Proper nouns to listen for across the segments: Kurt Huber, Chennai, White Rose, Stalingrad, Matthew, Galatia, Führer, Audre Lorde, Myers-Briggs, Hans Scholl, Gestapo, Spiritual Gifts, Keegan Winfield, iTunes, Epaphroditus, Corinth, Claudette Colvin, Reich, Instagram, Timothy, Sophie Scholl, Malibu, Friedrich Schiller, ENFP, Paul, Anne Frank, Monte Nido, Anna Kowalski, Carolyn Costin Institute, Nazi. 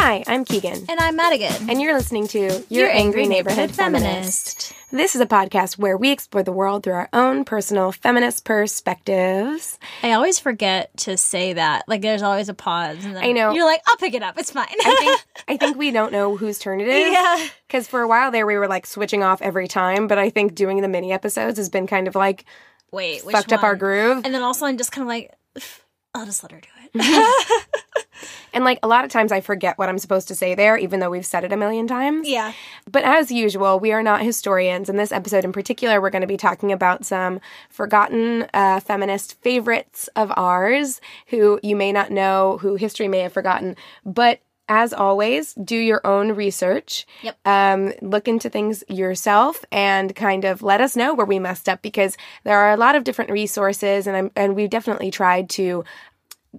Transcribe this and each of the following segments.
Hi, I'm Keegan. And I'm Madigan. And you're listening to Your Angry Neighborhood Feminist. This is a podcast where we explore the world through our own personal feminist perspectives. I always forget to say that. Like, there's always a pause. And then I know. You're like, I'll pick it up. It's fine. I think we don't know whose turn it is. Yeah. Because for a while there, we were, like, switching off every time. But I think doing the mini-episodes has been kind of, like, wait, which fucked one? Up our groove. And then also I'm just kind of like, I'll just let her do it. And, like, a lot of times I forget what I'm supposed to say there, even though we've said it a million times. Yeah. But as usual, we are not historians. In this episode in particular, we're going to be talking about some forgotten feminist favorites of ours who you may not know, who history may have forgotten. But as always, do your own research. Yep. Look into things yourself and kind of let us know where we messed up, because there are a lot of different resources, and we've definitely tried to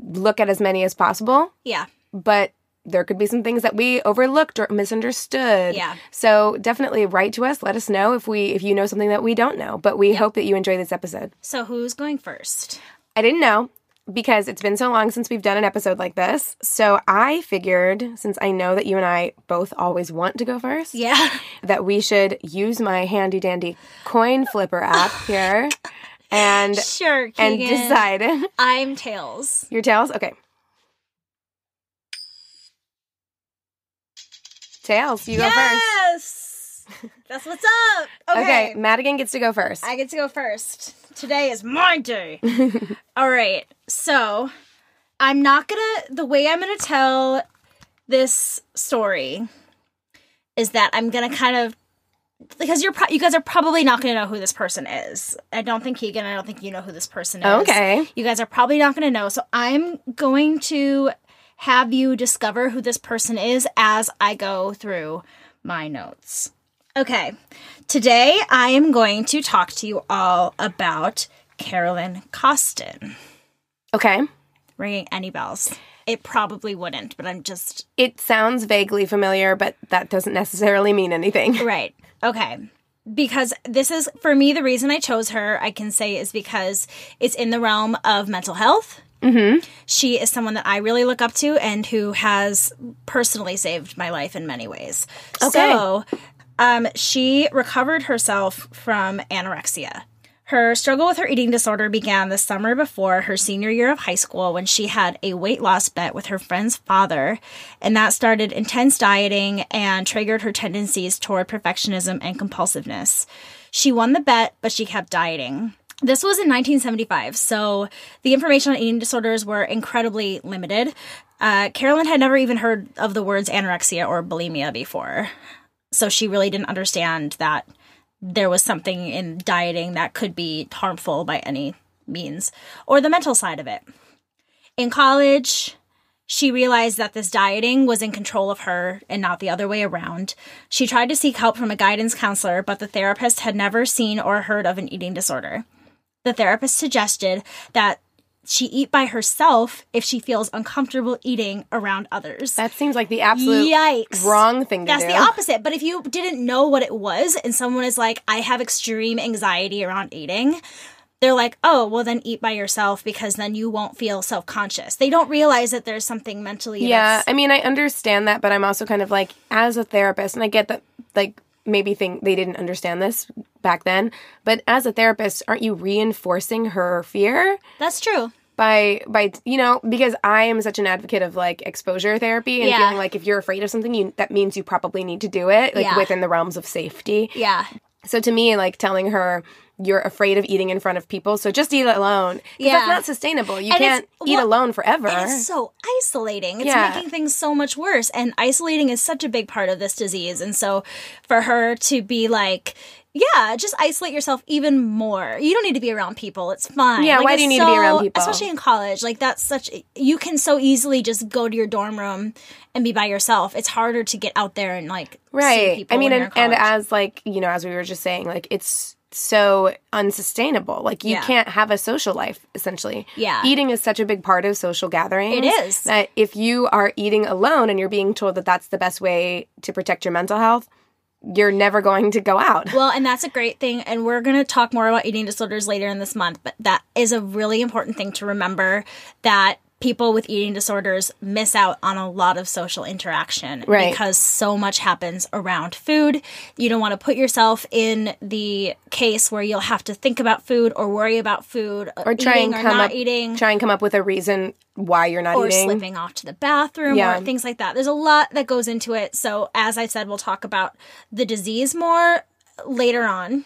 look at as many as possible. Yeah. But there could be some things that we overlooked or misunderstood. Yeah. So definitely write to us. Let us know if you know something that we don't know. But we hope that you enjoy this episode. So who's going first? I didn't know, because it's been so long since we've done an episode like this. So I figured, since I know that you and I both always want to go first, yeah, that we should use my handy-dandy coin flipper app here. And sure, Keegan. And decided. I'm tails. Your tails? Okay. Tails, you go first. Yes! That's what's up. Okay, Madigan gets to go first. I get to go first. Today is my day. All right. So, the way I'm going to tell this story is that I'm going to kind of, because you guys are probably not going to know who this person is. I don't think Keegan, I don't think you know who this person is. Okay. You guys are probably not going to know. So I'm going to have you discover who this person is as I go through my notes. Okay. Today I am going to talk to you all about Carolyn Costin. Okay. Ringing any bells? It probably wouldn't, but I'm just... It sounds vaguely familiar, but that doesn't necessarily mean anything. Right. Okay. Because this is, for me, the reason I chose her, I can say, is because it's in the realm of mental health. Mm-hmm. She is someone that I really look up to and who has personally saved my life in many ways. Okay. So, she recovered herself from anorexia. Her struggle with her eating disorder began the summer before her senior year of high school, when she had a weight loss bet with her friend's father, and that started intense dieting and triggered her tendencies toward perfectionism and compulsiveness. She won the bet, but she kept dieting. This was in 1975, so the information on eating disorders were incredibly limited. Carolyn had never even heard of the words anorexia or bulimia before, so she really didn't understand that there was something in dieting that could be harmful by any means, or the mental side of it. In college, she realized that this dieting was in control of her and not the other way around. She tried to seek help from a guidance counselor, but the therapist had never seen or heard of an eating disorder. The therapist suggested that she eat by herself if she feels uncomfortable eating around others. That seems like the absolute wrong thing to do. That's the opposite. But if you didn't know what it was and someone is like, I have extreme anxiety around eating, they're like, oh, well, then eat by yourself, because then you won't feel self-conscious. They don't realize that there's something mentally. Yeah, I mean, I understand that, but I'm also kind of like, as a therapist, and I get that, like, maybe think they didn't understand this back then, but as a therapist, aren't you reinforcing her fear? That's true. by you know, because I am such an advocate of like exposure therapy and feeling like if you're afraid of something, that means you probably need to do it like within the realms of safety. Yeah. So to me, like telling her you're afraid of eating in front of people, so just eat alone. Yeah. That's not sustainable. You can't eat alone forever. It's so isolating. It's making things so much worse. And isolating is such a big part of this disease. And so for her to be like, yeah, just isolate yourself even more. You don't need to be around people. It's fine. Yeah, like, why do you need to be around people? Especially in college. Like, that's such... You can so easily just go to your dorm room and be by yourself. It's harder to get out there and, like, see people. I mean, and as, like, you know, as we were just saying, like, it's so unsustainable. Like, you can't have a social life, essentially. Yeah. Eating is such a big part of social gatherings. It is. That if you are eating alone and you're being told that that's the best way to protect your mental health... you're never going to go out. Well, and that's a great thing. And we're going to talk more about eating disorders later in this month. But that is a really important thing to remember, that people with eating disorders miss out on a lot of social interaction. Right. Because so much happens around food. You don't want to put yourself in the case where you'll have to think about food or worry about food or eating or not eating. Try and come up with a reason why you're not eating. Or slipping off to the bathroom or things like that. There's a lot that goes into it. So as I said, we'll talk about the disease more later on.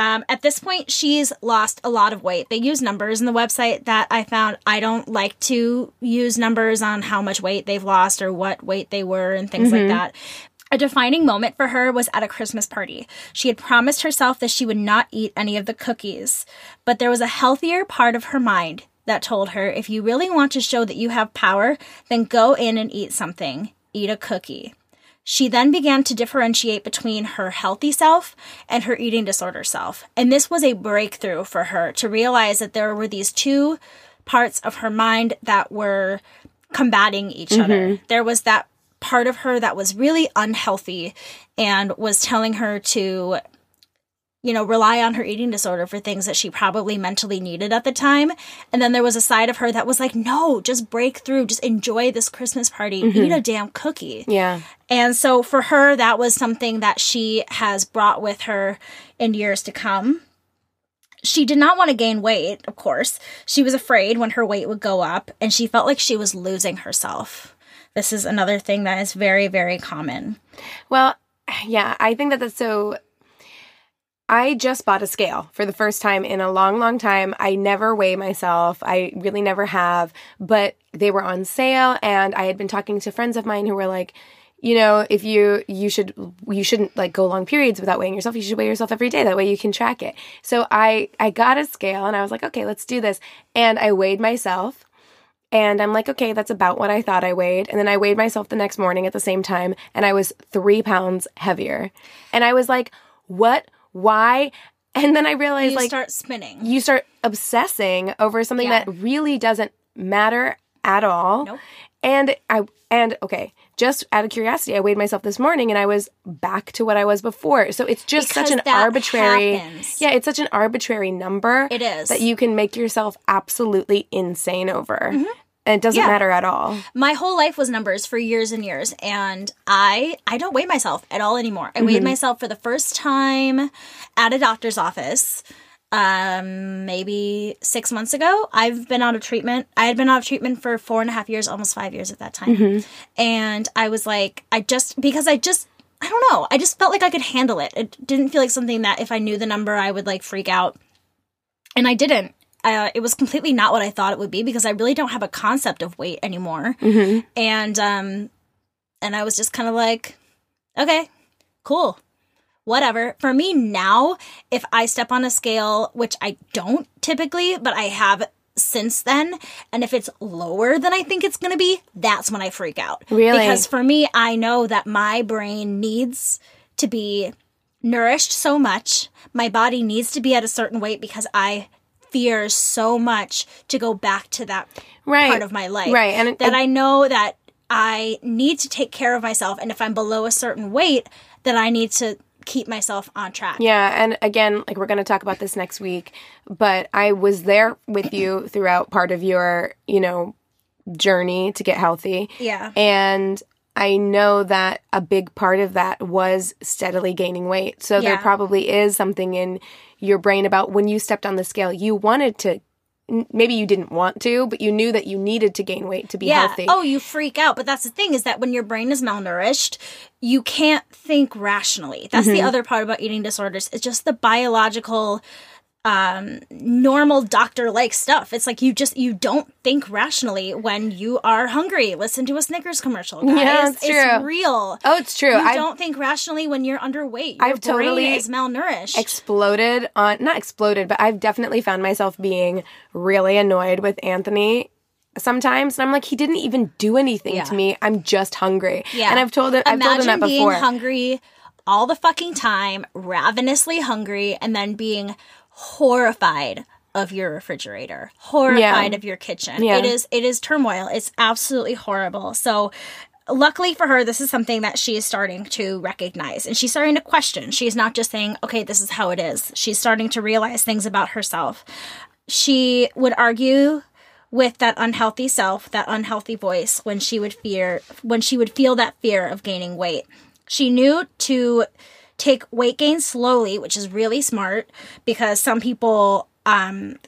At this point, she's lost a lot of weight. They use numbers in the website that I found. I don't like to use numbers on how much weight they've lost or what weight they were and things like that. A defining moment for her was at a Christmas party. She had promised herself that she would not eat any of the cookies, but there was a healthier part of her mind that told her, if you really want to show that you have power, then go in and eat something. Eat a cookie. She then began to differentiate between her healthy self and her eating disorder self. And this was a breakthrough for her to realize that there were these two parts of her mind that were combating each other. There was that part of her that was really unhealthy and was telling her to, you know, rely on her eating disorder for things that she probably mentally needed at the time. And then there was a side of her that was like, no, just break through, just enjoy this Christmas party, eat a damn cookie. Yeah. And so for her, that was something that she has brought with her in years to come. She did not want to gain weight, of course. She was afraid when her weight would go up, and she felt like she was losing herself. This is another thing that is very, very common. Well, yeah, I think that that's so... I just bought a scale for the first time in a long, long time. I never weigh myself. I really never have. But they were on sale, and I had been talking to friends of mine who were like, you know, if you shouldn't like go long periods without weighing yourself. You should weigh yourself every day. That way you can track it. So I got a scale, and I was like, okay, let's do this. And I weighed myself. And I'm like, okay, that's about what I thought I weighed. And then I weighed myself the next morning at the same time, and I was 3 pounds heavier. And I was like, what? Why? And then I realized, like... you start spinning. You start obsessing over something that really doesn't matter at all. Nope. And just out of curiosity, I weighed myself this morning, and I was back to what I was before. So it's just it's such an arbitrary number. It is. That you can make yourself absolutely insane over. Mm-hmm. And it doesn't matter at all. My whole life was numbers for years and years. And I don't weigh myself at all anymore. I weighed myself for the first time at a doctor's office maybe 6 months ago. I've been out of treatment. I had been out of treatment for 4.5 years, almost 5 years at that time. And I was like, I don't know. I just felt like I could handle it. It didn't feel like something that if I knew the number, I would like freak out. And I didn't. It was completely not what I thought it would be because I really don't have a concept of weight anymore. And I was just kind of like, okay, cool, whatever. For me now, if I step on a scale, which I don't typically, but I have since then, and if it's lower than I think it's going to be, that's when I freak out. Really? Because for me, I know that my brain needs to be nourished so much. My body needs to be at a certain weight because I fear so much to go back to that part of my life. Right. And I know that I need to take care of myself. And if I'm below a certain weight, then I need to keep myself on track. Yeah. And again, like we're going to talk about this next week, but I was there with you throughout part of your, you know, journey to get healthy. Yeah. And I know that a big part of that was steadily gaining weight. So there probably is something in your brain about when you stepped on the scale, you wanted to maybe you didn't want to, but you knew that you needed to gain weight to be healthy. Oh, you freak out. But that's the thing, is that when your brain is malnourished, you can't think rationally. That's the other part about eating disorders. It's just the biological, normal doctor-like stuff. It's like you don't think rationally when you are hungry. Listen to a Snickers commercial, guys. Yeah, it's true. It's real. Oh, it's true. You don't think rationally when you're underweight. Your brain totally is malnourished. I've definitely found myself being really annoyed with Anthony sometimes, and I'm like, he didn't even do anything to me. I'm just hungry. Yeah. And I've told him that before. Being hungry all the fucking time, ravenously hungry, and then being horrified of your refrigerator, horrified of your kitchen. Yeah. It is turmoil. It's absolutely horrible. So luckily for her, this is something that she is starting to recognize, and she's starting to question. She's not just saying, okay, this is how it is. She's starting to realize things about herself. She would argue with that unhealthy self, that unhealthy voice, when she would feel that fear of gaining weight. She knew to take weight gain slowly, which is really smart, because some people can,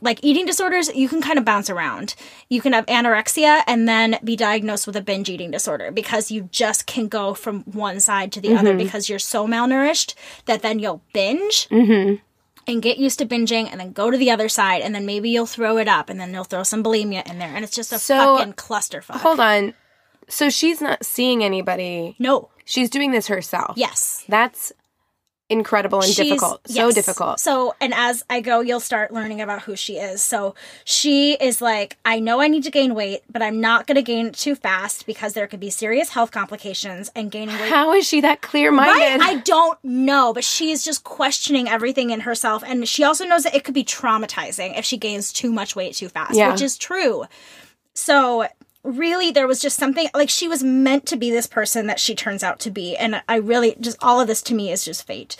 like eating disorders, you can kind of bounce around. You can have anorexia and then be diagnosed with a binge eating disorder, because you just can go from one side to the other, because you're so malnourished that then you'll binge and get used to binging and then go to the other side, and then maybe you'll throw it up, and then you'll throw some bulimia in there, and it's just a fucking clusterfuck. Hold on. So she's not seeing anybody. No. She's doing this herself. Yes. That's incredible and difficult. So difficult. So, and as I go, you'll start learning about who she is. So she is like, I know I need to gain weight, but I'm not going to gain it too fast, because there could be serious health complications and gaining weight. How is she that clear-minded? Right? I don't know, but she is just questioning everything in herself. And she also knows that it could be traumatizing if she gains too much weight too fast, which is true. So really, there was just something, like, she was meant to be this person that she turns out to be. And I really, just all of this to me is just fate.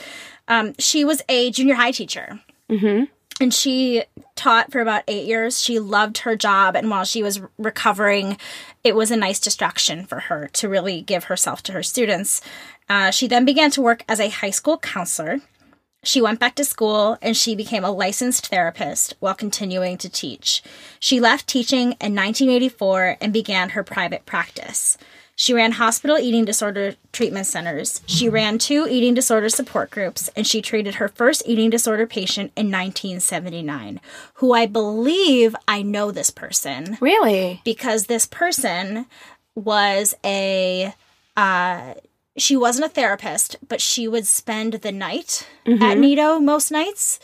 She was a junior high teacher. And she taught for about 8 years. She loved her job. And while she was recovering, it was a nice distraction for her to really give herself to her students. She then began to work as a high school counselor. She went back to school, and she became a licensed therapist while continuing to teach. She left teaching in 1984 and began her private practice. She ran hospital eating disorder treatment centers. She ran 2 eating disorder support groups, and she treated her first eating disorder patient in 1979, who I believe I know this person. Really? Because this person was a... she wasn't a therapist, but she would spend the night at Nido most nights.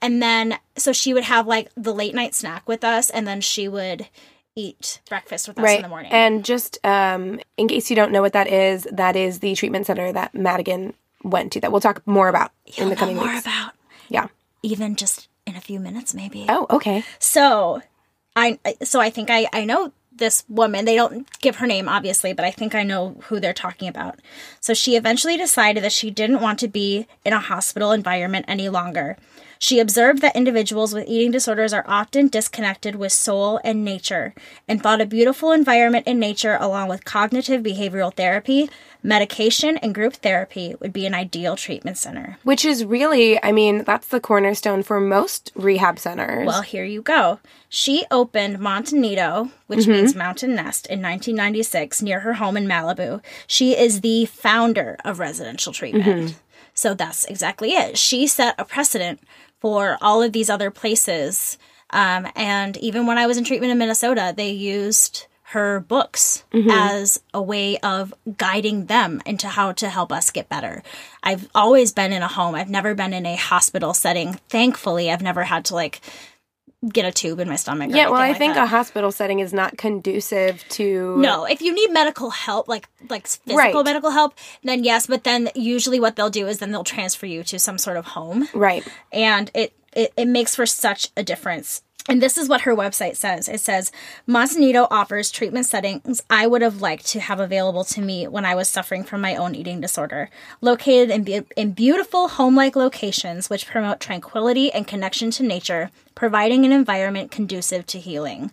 And then, so she would have, like, the late night snack with us, and then she would eat breakfast with us in the morning. And just in case you don't know what that is the treatment center that Madigan went to, that we'll talk more about in the coming weeks. Yeah. Even just in a few minutes, maybe. Oh, okay. So I think I know this woman. They don't give her name, obviously, but I think I know who they're talking about. So she eventually decided that she didn't want to be in a hospital environment any longer. She observed that individuals with eating disorders are often disconnected with soul and nature, and thought a beautiful environment in nature, along with cognitive behavioral therapy, medication, and group therapy, would be an ideal treatment center. Which is really, I mean, that's the cornerstone for most rehab centers. Well, here you go. She opened Monte Nido, which means Mountain Nest, in 1996 near her home in Malibu. She is the founder of residential treatment. So that's exactly it. She set a precedent for all of these other places. And even when I was in treatment in Minnesota, they used her books as a way of guiding them into how to help us get better. I've always been in a home. I've never been in a hospital setting. Thankfully, I've never had to, like, get a tube in my stomach. Yeah, well, I think a hospital setting is not conducive to... No, if you need medical help, like physical medical help, then yes, but then usually what they'll do is then they'll transfer you to some sort of home. Right. And it makes for such a difference. And this is what her website says. It says, Monte Nido offers treatment settings I would have liked to have available to me when I was suffering from my own eating disorder. Located in beautiful home-like locations which promote tranquility and connection to nature, providing an environment conducive to healing.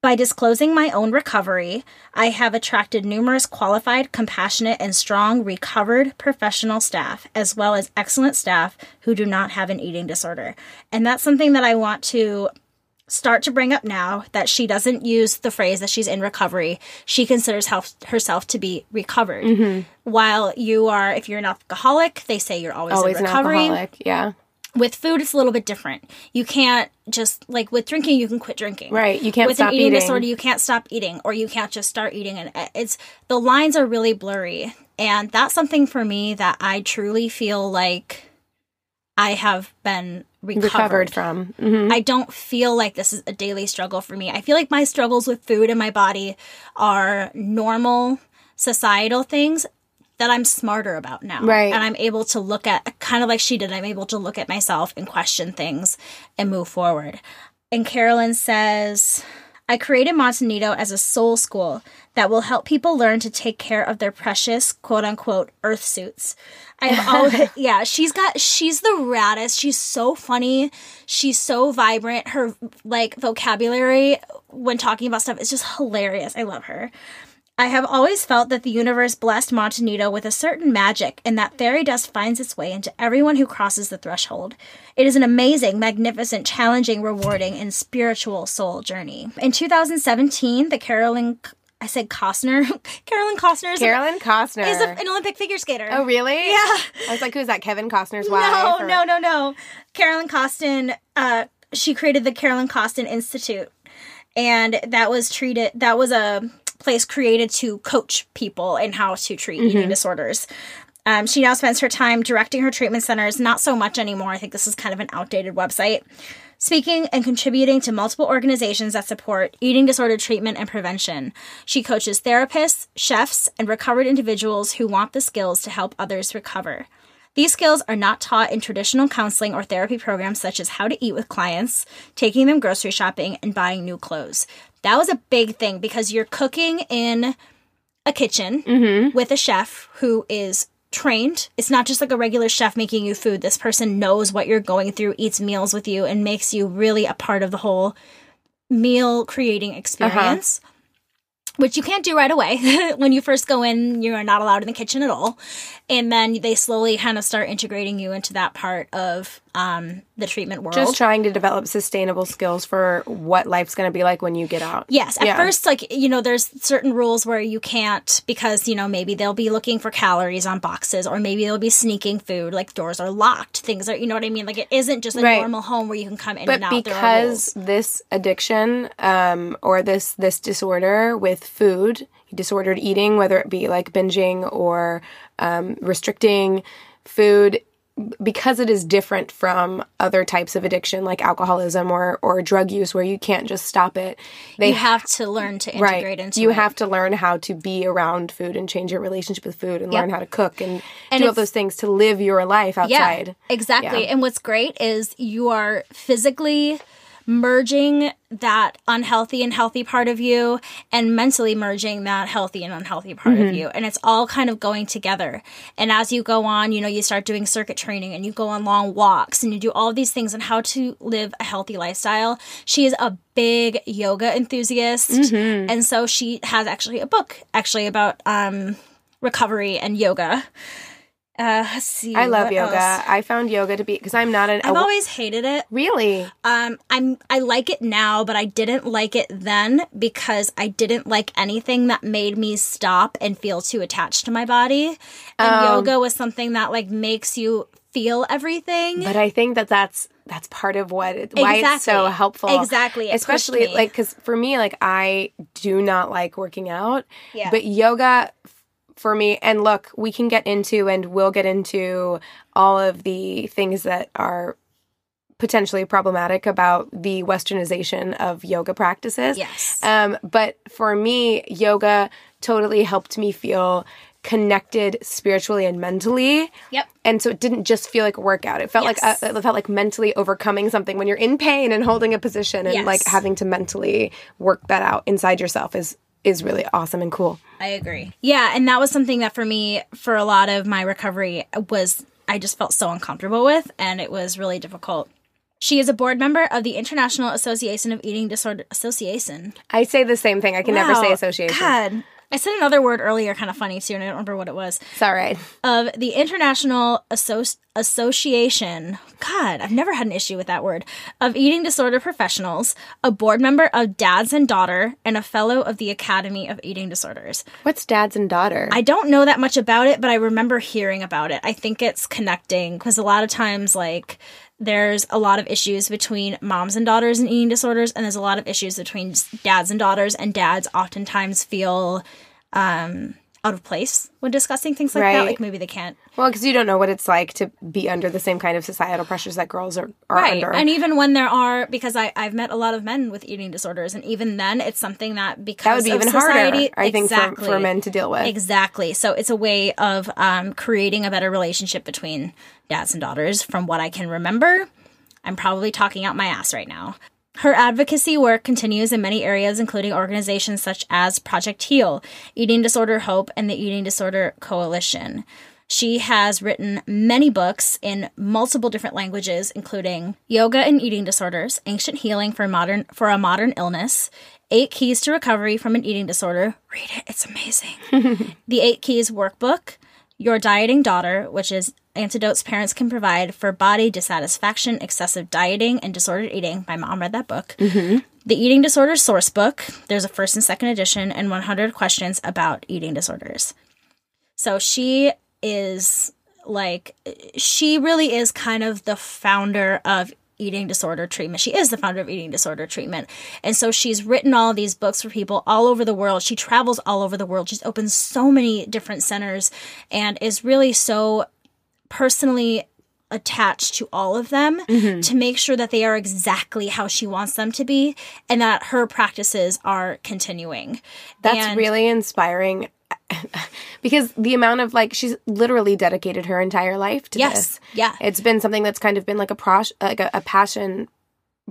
By disclosing my own recovery, I have attracted numerous qualified, compassionate, and strong recovered professional staff, as well as excellent staff who do not have an eating disorder. And that's something that I want to start to bring up now that she doesn't use the phrase that she's in recovery. She considers herself to be recovered. Mm-hmm. While you are, if you're an alcoholic, they say you're always in recovery. Always an alcoholic, yeah. With food, it's a little bit different. You can't just, like, with drinking, you can quit drinking. Right, you can't stop eating. With an eating disorder, you can't stop eating, or you can't just start eating. And it's, the lines are really blurry. And that's something for me that I truly feel like I have been recovered from. Mm-hmm. I don't feel like this is a daily struggle for me. I feel like my struggles with food and my body are normal societal things that I'm smarter about now. Right. And I'm able to look at, kind of like she did, I'm able to look at myself and question things and move forward. And Carolyn says, I created Monte Nido as a soul school that will help people learn to take care of their precious, quote-unquote, earth suits. I've always, she's the raddest. She's so funny. She's so vibrant. Her, like, vocabulary when talking about stuff is just hilarious. I love her. I have always felt that the universe blessed Monte Nido with a certain magic, and that fairy dust finds its way into everyone who crosses the threshold. It is an amazing, magnificent, challenging, rewarding, and spiritual soul journey. In 2017, the Carolyn Costner is an Olympic figure skater. Oh, really? Yeah. I was like, who's that? Kevin Costner's wife? No. Carolyn Costin, she created the Carolyn Costin Institute, and that was a place created to coach people in how to treat eating disorders. She now spends her time directing her treatment centers, not so much anymore. I think this is kind of an outdated website. Speaking and contributing to multiple organizations that support eating disorder treatment and prevention. She coaches therapists, chefs, and recovered individuals who want the skills to help others recover. These skills are not taught in traditional counseling or therapy programs, such as how to eat with clients, taking them grocery shopping, and buying new clothes. That was a big thing, because you're cooking in a kitchen with a chef who is trained. It's not just like a regular chef making you food. This person knows what you're going through, eats meals with you, and makes you really a part of the whole meal creating experience, which you can't do right away. When you first go in, you are not allowed in the kitchen at all. And then they slowly kind of start integrating you into that part of the treatment world. Just trying to develop sustainable skills for what life's going to be like when you get out. Yes. At first, like, you know, there's certain rules where you can't, because, you know, maybe they'll be looking for calories on boxes, or maybe they'll be sneaking food. Like, doors are locked. Things are, you know what I mean? Like, it isn't just a normal home where you can come in and out. But because this addiction or this disorder with food, disordered eating, whether it be like binging or restricting food, because it is different from other types of addiction like alcoholism or drug use, where you can't just stop it. You have to learn to integrate into it. You have to learn how to be around food and change your relationship with food and learn how to cook and do all those things to live your life outside. Yeah, exactly. Yeah. And what's great is you are physically merging that unhealthy and healthy part of you, and mentally merging that healthy and unhealthy part of you. And it's all kind of going together. And as you go on, you know, you start doing circuit training, and you go on long walks, and you do all these things on how to live a healthy lifestyle. She is a big yoga enthusiast. And so she has actually a book about recovery and yoga. Let's see. I love yoga. Else? I found yoga to be, because I'm not an. I've always hated it. Really? I like it now, but I didn't like it then, because I didn't like anything that made me stop and feel too attached to my body. And yoga was something that, like, makes you feel everything. But I think that's part of why it's so helpful. Exactly. Especially like, because for me, like, I do not like working out. Yeah. But yoga. For me, and look, we can get into and will get into all of the things that are potentially problematic about the westernization of yoga practices. Yes. But for me, yoga totally helped me feel connected spiritually and mentally. Yep. And so it didn't just feel like a workout. It felt like it felt like mentally overcoming something. When you're in pain and holding a position and like having to mentally work that out inside yourself is really awesome and cool. I agree. Yeah, and that was something that for me, for a lot of my recovery, was I just felt so uncomfortable with, and it was really difficult. She is a board member of the International Association of Eating Disorder Association. I say the same thing. I can never say association. God. I said another word earlier, kind of funny too, and I don't remember what it was. It's all right. Of the International Association, God, I've never had an issue with that word, of Eating Disorder Professionals, a board member of Dads and Daughter, and a fellow of the Academy of Eating Disorders. What's Dads and Daughter? I don't know that much about it, but I remember hearing about it. I think it's connecting, because a lot of times, like, there's a lot of issues between moms and daughters and eating disorders, and there's a lot of issues between dads and daughters, and dads oftentimes feel out of place when discussing things like that. Like, maybe they can't. Well, because you don't know what it's like to be under the same kind of societal pressures that girls are under. And even when there are, because I've met a lot of men with eating disorders, and even then it's something that, because that would be even society, harder, I think, for men to deal with. Exactly. So it's a way of creating a better relationship between dads and daughters, from what I can remember. I'm probably talking out my ass right now. Her advocacy work continues in many areas, including organizations such as Project HEAL, Eating Disorder Hope, and the Eating Disorder Coalition. She has written many books in multiple different languages, including Yoga and Eating Disorders, Ancient Healing for a Modern Illness, 8 Keys to Recovery from an Eating Disorder. Read it. It's amazing. The 8 Keys Workbook, Your Dieting Daughter, which is Antidotes Parents Can Provide for Body Dissatisfaction, Excessive Dieting, and Disordered Eating. My mom read that book. Mm-hmm. The Eating Disorder Source Book. There's a first and second edition, and 100 Questions About Eating Disorders. So she is like, she really is kind of the founder of eating disorder treatment. She is the founder of eating disorder treatment. And so she's written all these books for people all over the world. She travels all over the world. She's opened so many different centers and is really so personally attached to all of them to make sure that they are exactly how she wants them to be and that her practices are continuing. That's really inspiring. Because the amount of, like, she's literally dedicated her entire life to this. Yeah. It's been something that's kind of been like a passion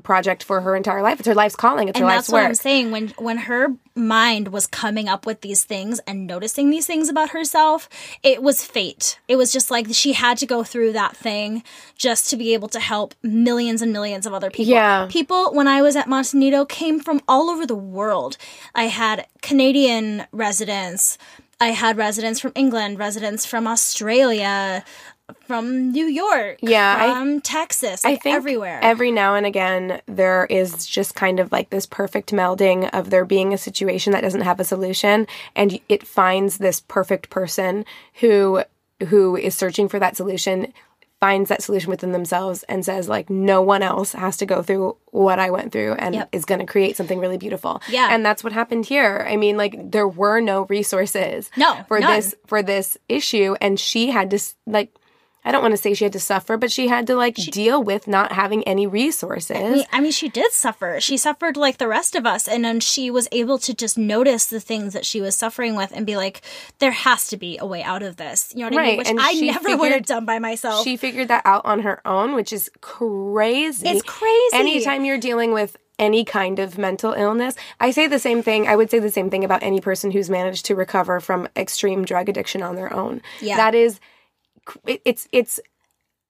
project for her entire life. It's her life's calling. It's her life's work. And that's what I'm saying. When her mind was coming up with these things and noticing these things about herself, it was fate. It was just like she had to go through that thing just to be able to help millions and millions of other people. Yeah. People, when I was at Monte Nido, came from all over the world. I had Canadian residents. I had residents from England, residents from Australia, from New York, from Texas, like, I think everywhere. Every now and again, there is just kind of like this perfect melding of there being a situation that doesn't have a solution, and it finds this perfect person who is searching for that solution, finds that solution within themselves, and says, like, no one else has to go through what I went through, and is going to create something really beautiful. Yeah. And that's what happened here. I mean, like, there were no resources for this issue, and she had to, like, I don't want to say she had to suffer, but she had to, like, deal with not having any resources. I mean, she did suffer. She suffered like the rest of us. And then she was able to just notice the things that she was suffering with and be like, there has to be a way out of this. You know what I mean? Which I never would have done by myself. She figured that out on her own, which is crazy. It's crazy. Anytime you're dealing with any kind of mental illness. I would say the same thing about any person who's managed to recover from extreme drug addiction on their own. Yeah. That is...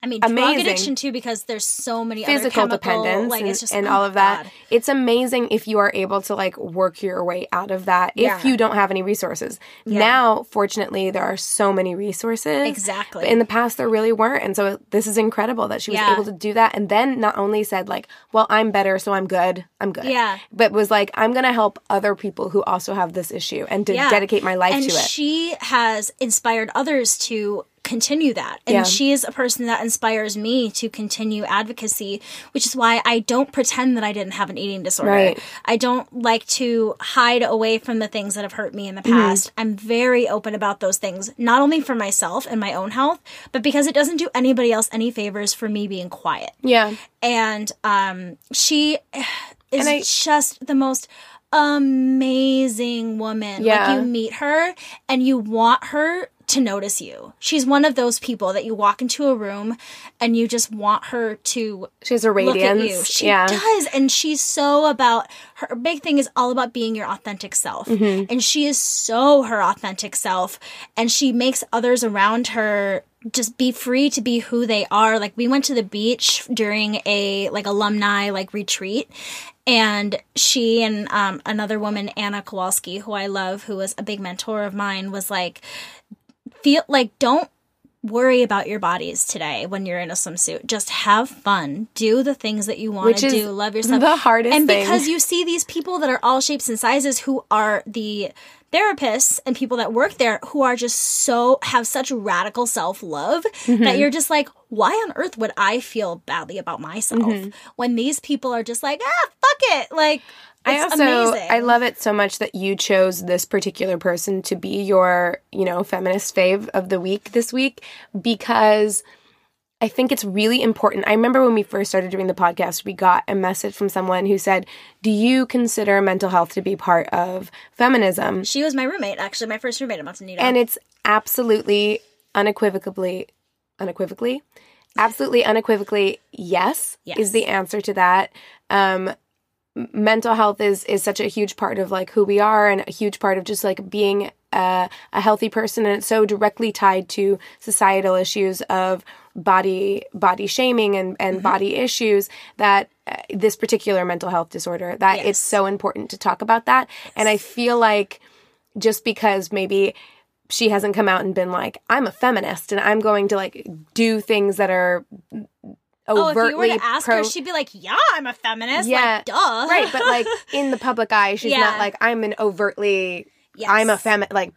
amazing. Drug addiction too, because there's so many physical other chemical dependence, like, it's just, and all of that. God. It's amazing if you are able to, like, work your way out of that if you don't have any resources. Yeah. Now, fortunately, there are so many resources. Exactly. But in the past, there really weren't, and so this is incredible that she was able to do that, and then not only said, like, well, I'm better, so I'm good. Yeah. But was like, I'm going to help other people who also have this issue and to dedicate my life to it. And she has inspired others to continue that. And she is a person that inspires me to continue advocacy, which is why I don't pretend that I didn't have an eating disorder. Right. I don't like to hide away from the things that have hurt me in the past. Mm-hmm. I'm very open about those things, not only for myself and my own health, but because it doesn't do anybody else any favors for me being quiet. Yeah. And she is just the most amazing woman. Yeah. Like, you meet her and you want her to notice you. She's one of those people that you walk into a room and you just want her to. She has a radiance. Look at you. She does. And she's so about, her big thing is all about being your authentic self. Mm-hmm. And she is so her authentic self. And she makes others around her just be free to be who they are. Like, we went to the beach during a, like, alumni, like, retreat. And she and another woman, Anna Kowalski, who I love, who was a big mentor of mine, was like, don't worry about your bodies today when you're in a swimsuit. Just have fun. Do the things that you want to do. Love yourself. The hardest thing. And because you see these people that are all shapes and sizes who are the therapists and people that work there who are just have such radical self-love that you're just like, why on earth would I feel badly about myself when these people are just like, fuck it. Like, it's amazing. I love it so much that you chose this particular person to be your, feminist fave of the week this week, because I think it's really important. I remember when we first started doing the podcast, we got a message from someone who said, do you consider mental health to be part of feminism? She was my roommate, actually, my first roommate at Monte Nido. And it's absolutely, unequivocally, yes, is the answer to that. Mental health is such a huge part of like who we are and a huge part of just like being a healthy person. And it's so directly tied to societal issues of body shaming and body issues that this particular mental health disorder, that it's so important to talk about that. Yes. And I feel like just because maybe she hasn't come out and been like, I'm a feminist and I'm going to like do things that are overtly. If you were to ask her, she'd be like, yeah, I'm a feminist. Yeah. Like, duh. Right. But like in the public eye, she's not like, I'm an overtly... Yes. I'm a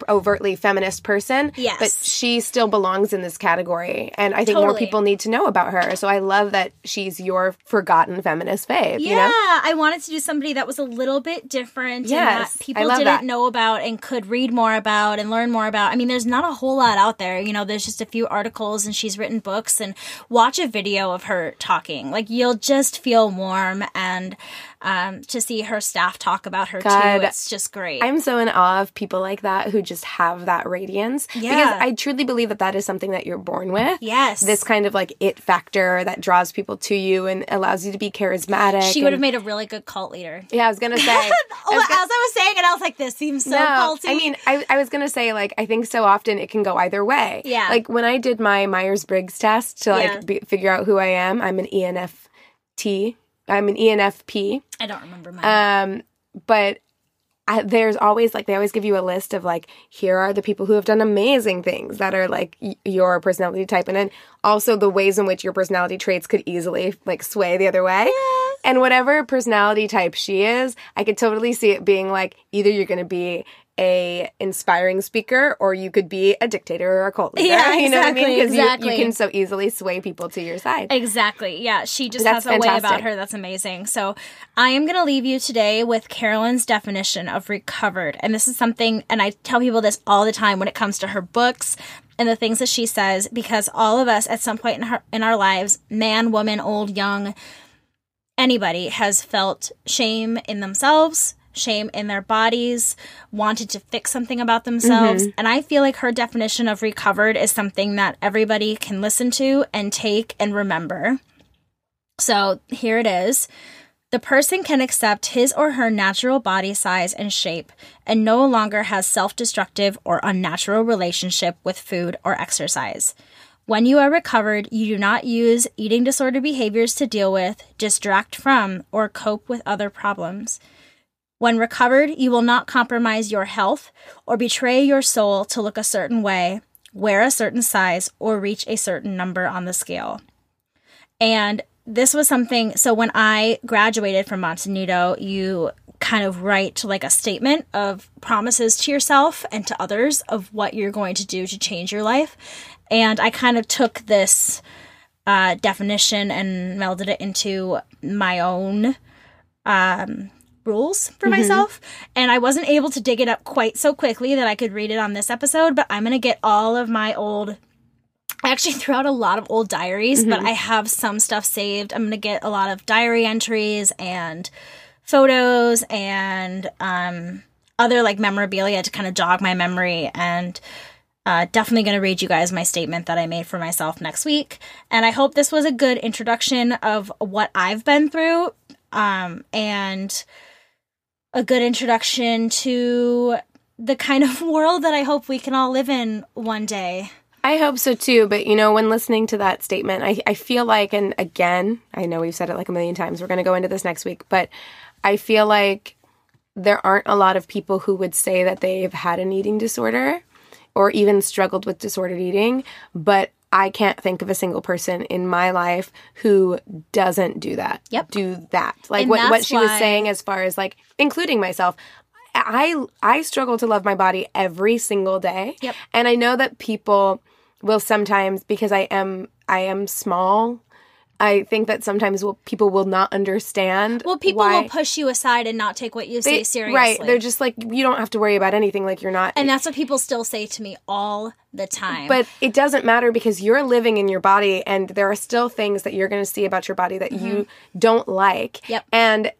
overtly feminist person, but she still belongs in this category, and I think more people need to know about her. So I love that she's your forgotten feminist fave. Yeah, you know? I wanted to do somebody that was a little bit different, and that people didn't know about and could read more about and learn more about. I mean, there's not a whole lot out there. You know, there's just a few articles, and she's written books. And watch a video of her talking; like you'll just feel warm and. To see her staff talk about her too, it's just great. I'm so in awe of people like that who just have that radiance. Yeah. Because I truly believe that is something that you're born with. Yes. This kind of like it factor that draws people to you and allows you to be charismatic. She would have made a really good cult leader. Yeah, I was going to say. As I was saying it, I was like, this seems so culty. I mean, I was going to say like, I think so often it can go either way. Yeah. Like when I did my Myers-Briggs test to like figure out who I am, I'm an ENFP. I don't remember mine. But there's always, like, they always give you a list of, like, here are the people who have done amazing things that are, like, your personality type. And then also the ways in which your personality traits could easily, like, sway the other way. Yes. And whatever personality type she is, I could totally see it being, like, either you're going to be a inspiring speaker or you could be a dictator or a cult leader. Yeah, exactly, you know what I mean? Because you can so easily sway people to your side. Exactly. Yeah, she just has a way about her that's amazing. So I am going to leave you today with Carolyn's definition of recovered. And this is something, and I tell people this all the time when it comes to her books and the things that she says, because all of us at some point in our lives, man, woman, old, young, anybody has felt shame in themselves, shame in their bodies, wanted to fix something about themselves. And I feel like her definition of recovered is something that everybody can listen to and take and remember. So here it is. The person can accept his or her natural body size and shape and no longer has self-destructive or unnatural relationship with food or exercise. When you are recovered, you do not use eating disorder behaviors to deal with, distract from, or cope with other problems. When recovered, you will not compromise your health or betray your soul to look a certain way, wear a certain size, or reach a certain number on the scale. And this was something, so when I graduated from Monte Nido, you kind of write like a statement of promises to yourself and to others of what you're going to do to change your life. And I kind of took this definition and melded it into my own rules for myself, and I wasn't able to dig it up quite so quickly that I could read it on this episode, but I'm going to get all of my old... I actually threw out a lot of old diaries, but I have some stuff saved. I'm going to get a lot of diary entries and photos and other like memorabilia to kind of jog my memory, and definitely going to read you guys my statement that I made for myself next week. And I hope this was a good introduction of what I've been through, and a good introduction to the kind of world that I hope we can all live in one day. I hope so too, but you know, when listening to that statement, I feel like, and again, I know we've said it like a million times, we're going to go into this next week, but I feel like there aren't a lot of people who would say that they've had an eating disorder or even struggled with disordered eating, but I can't think of a single person in my life who doesn't do that. Yep. Do that. Like what she was saying as far as like including myself. I struggle to love my body every single day. Yep. And I know that people will sometimes, because I am small, I think that sometimes people will not understand. Well, people will push you aside and not take what you say seriously. Right. They're just like, you don't have to worry about anything. Like, you're not. And that's what people still say to me all the time. But it doesn't matter because you're living in your body and there are still things that you're going to see about your body that you don't like. Yep. And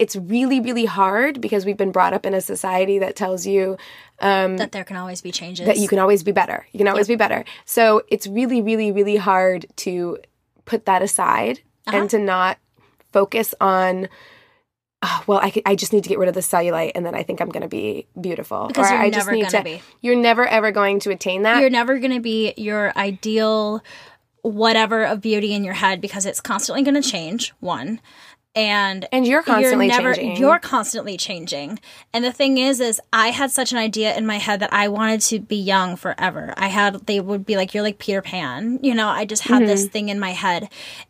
it's really, really hard because we've been brought up in a society that tells you that there can always be changes. That you can always be better. You can always be better. So it's really, really, really hard to put that aside and to not focus on, oh, well, I just need to get rid of the cellulite and then I think I'm going to be beautiful. Because or you're I never going to be. You're never, ever going to attain that. You're never going to be your ideal whatever of beauty in your head because it's constantly going to change, one. And you're constantly changing. You're constantly changing. And the thing is I had such an idea in my head that I wanted to be young forever. They would be like, you're like Peter Pan. You know, I just had this thing in my head.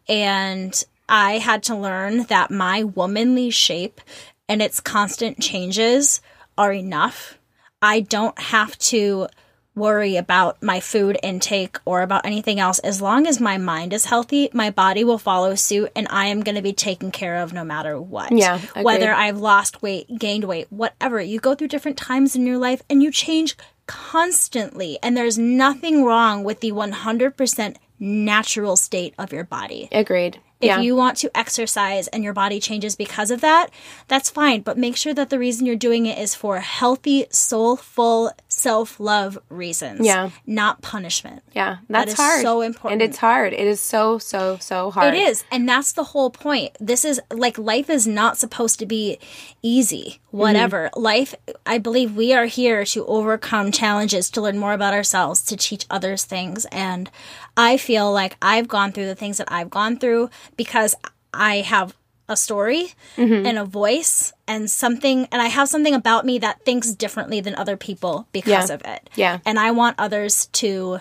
And I had to learn that my womanly shape and its constant changes are enough. I don't have to worry about my food intake or about anything else. As long as my mind is healthy, my body will follow suit and I am going to be taken care of no matter what. Yeah, agreed. Whether I've lost weight, gained weight, whatever. You go through different times in your life and you change constantly. And there's nothing wrong with the 100% natural state of your body. Agreed. If you want to exercise and your body changes because of that, that's fine. But make sure that the reason you're doing it is for healthy, soulful, self-love reasons. Yeah. Not punishment. Yeah. That's hard. That is so important. And it's hard. It is so, so, so hard. It is. And that's the whole point. This is like life is not supposed to be easy, whatever. Mm-hmm. Life, I believe we are here to overcome challenges, to learn more about ourselves, to teach others things. And I feel like I've gone through the things that I've gone through because I have a story and a voice and something, and I have something about me that thinks differently than other people because of it. Yeah. And I want others to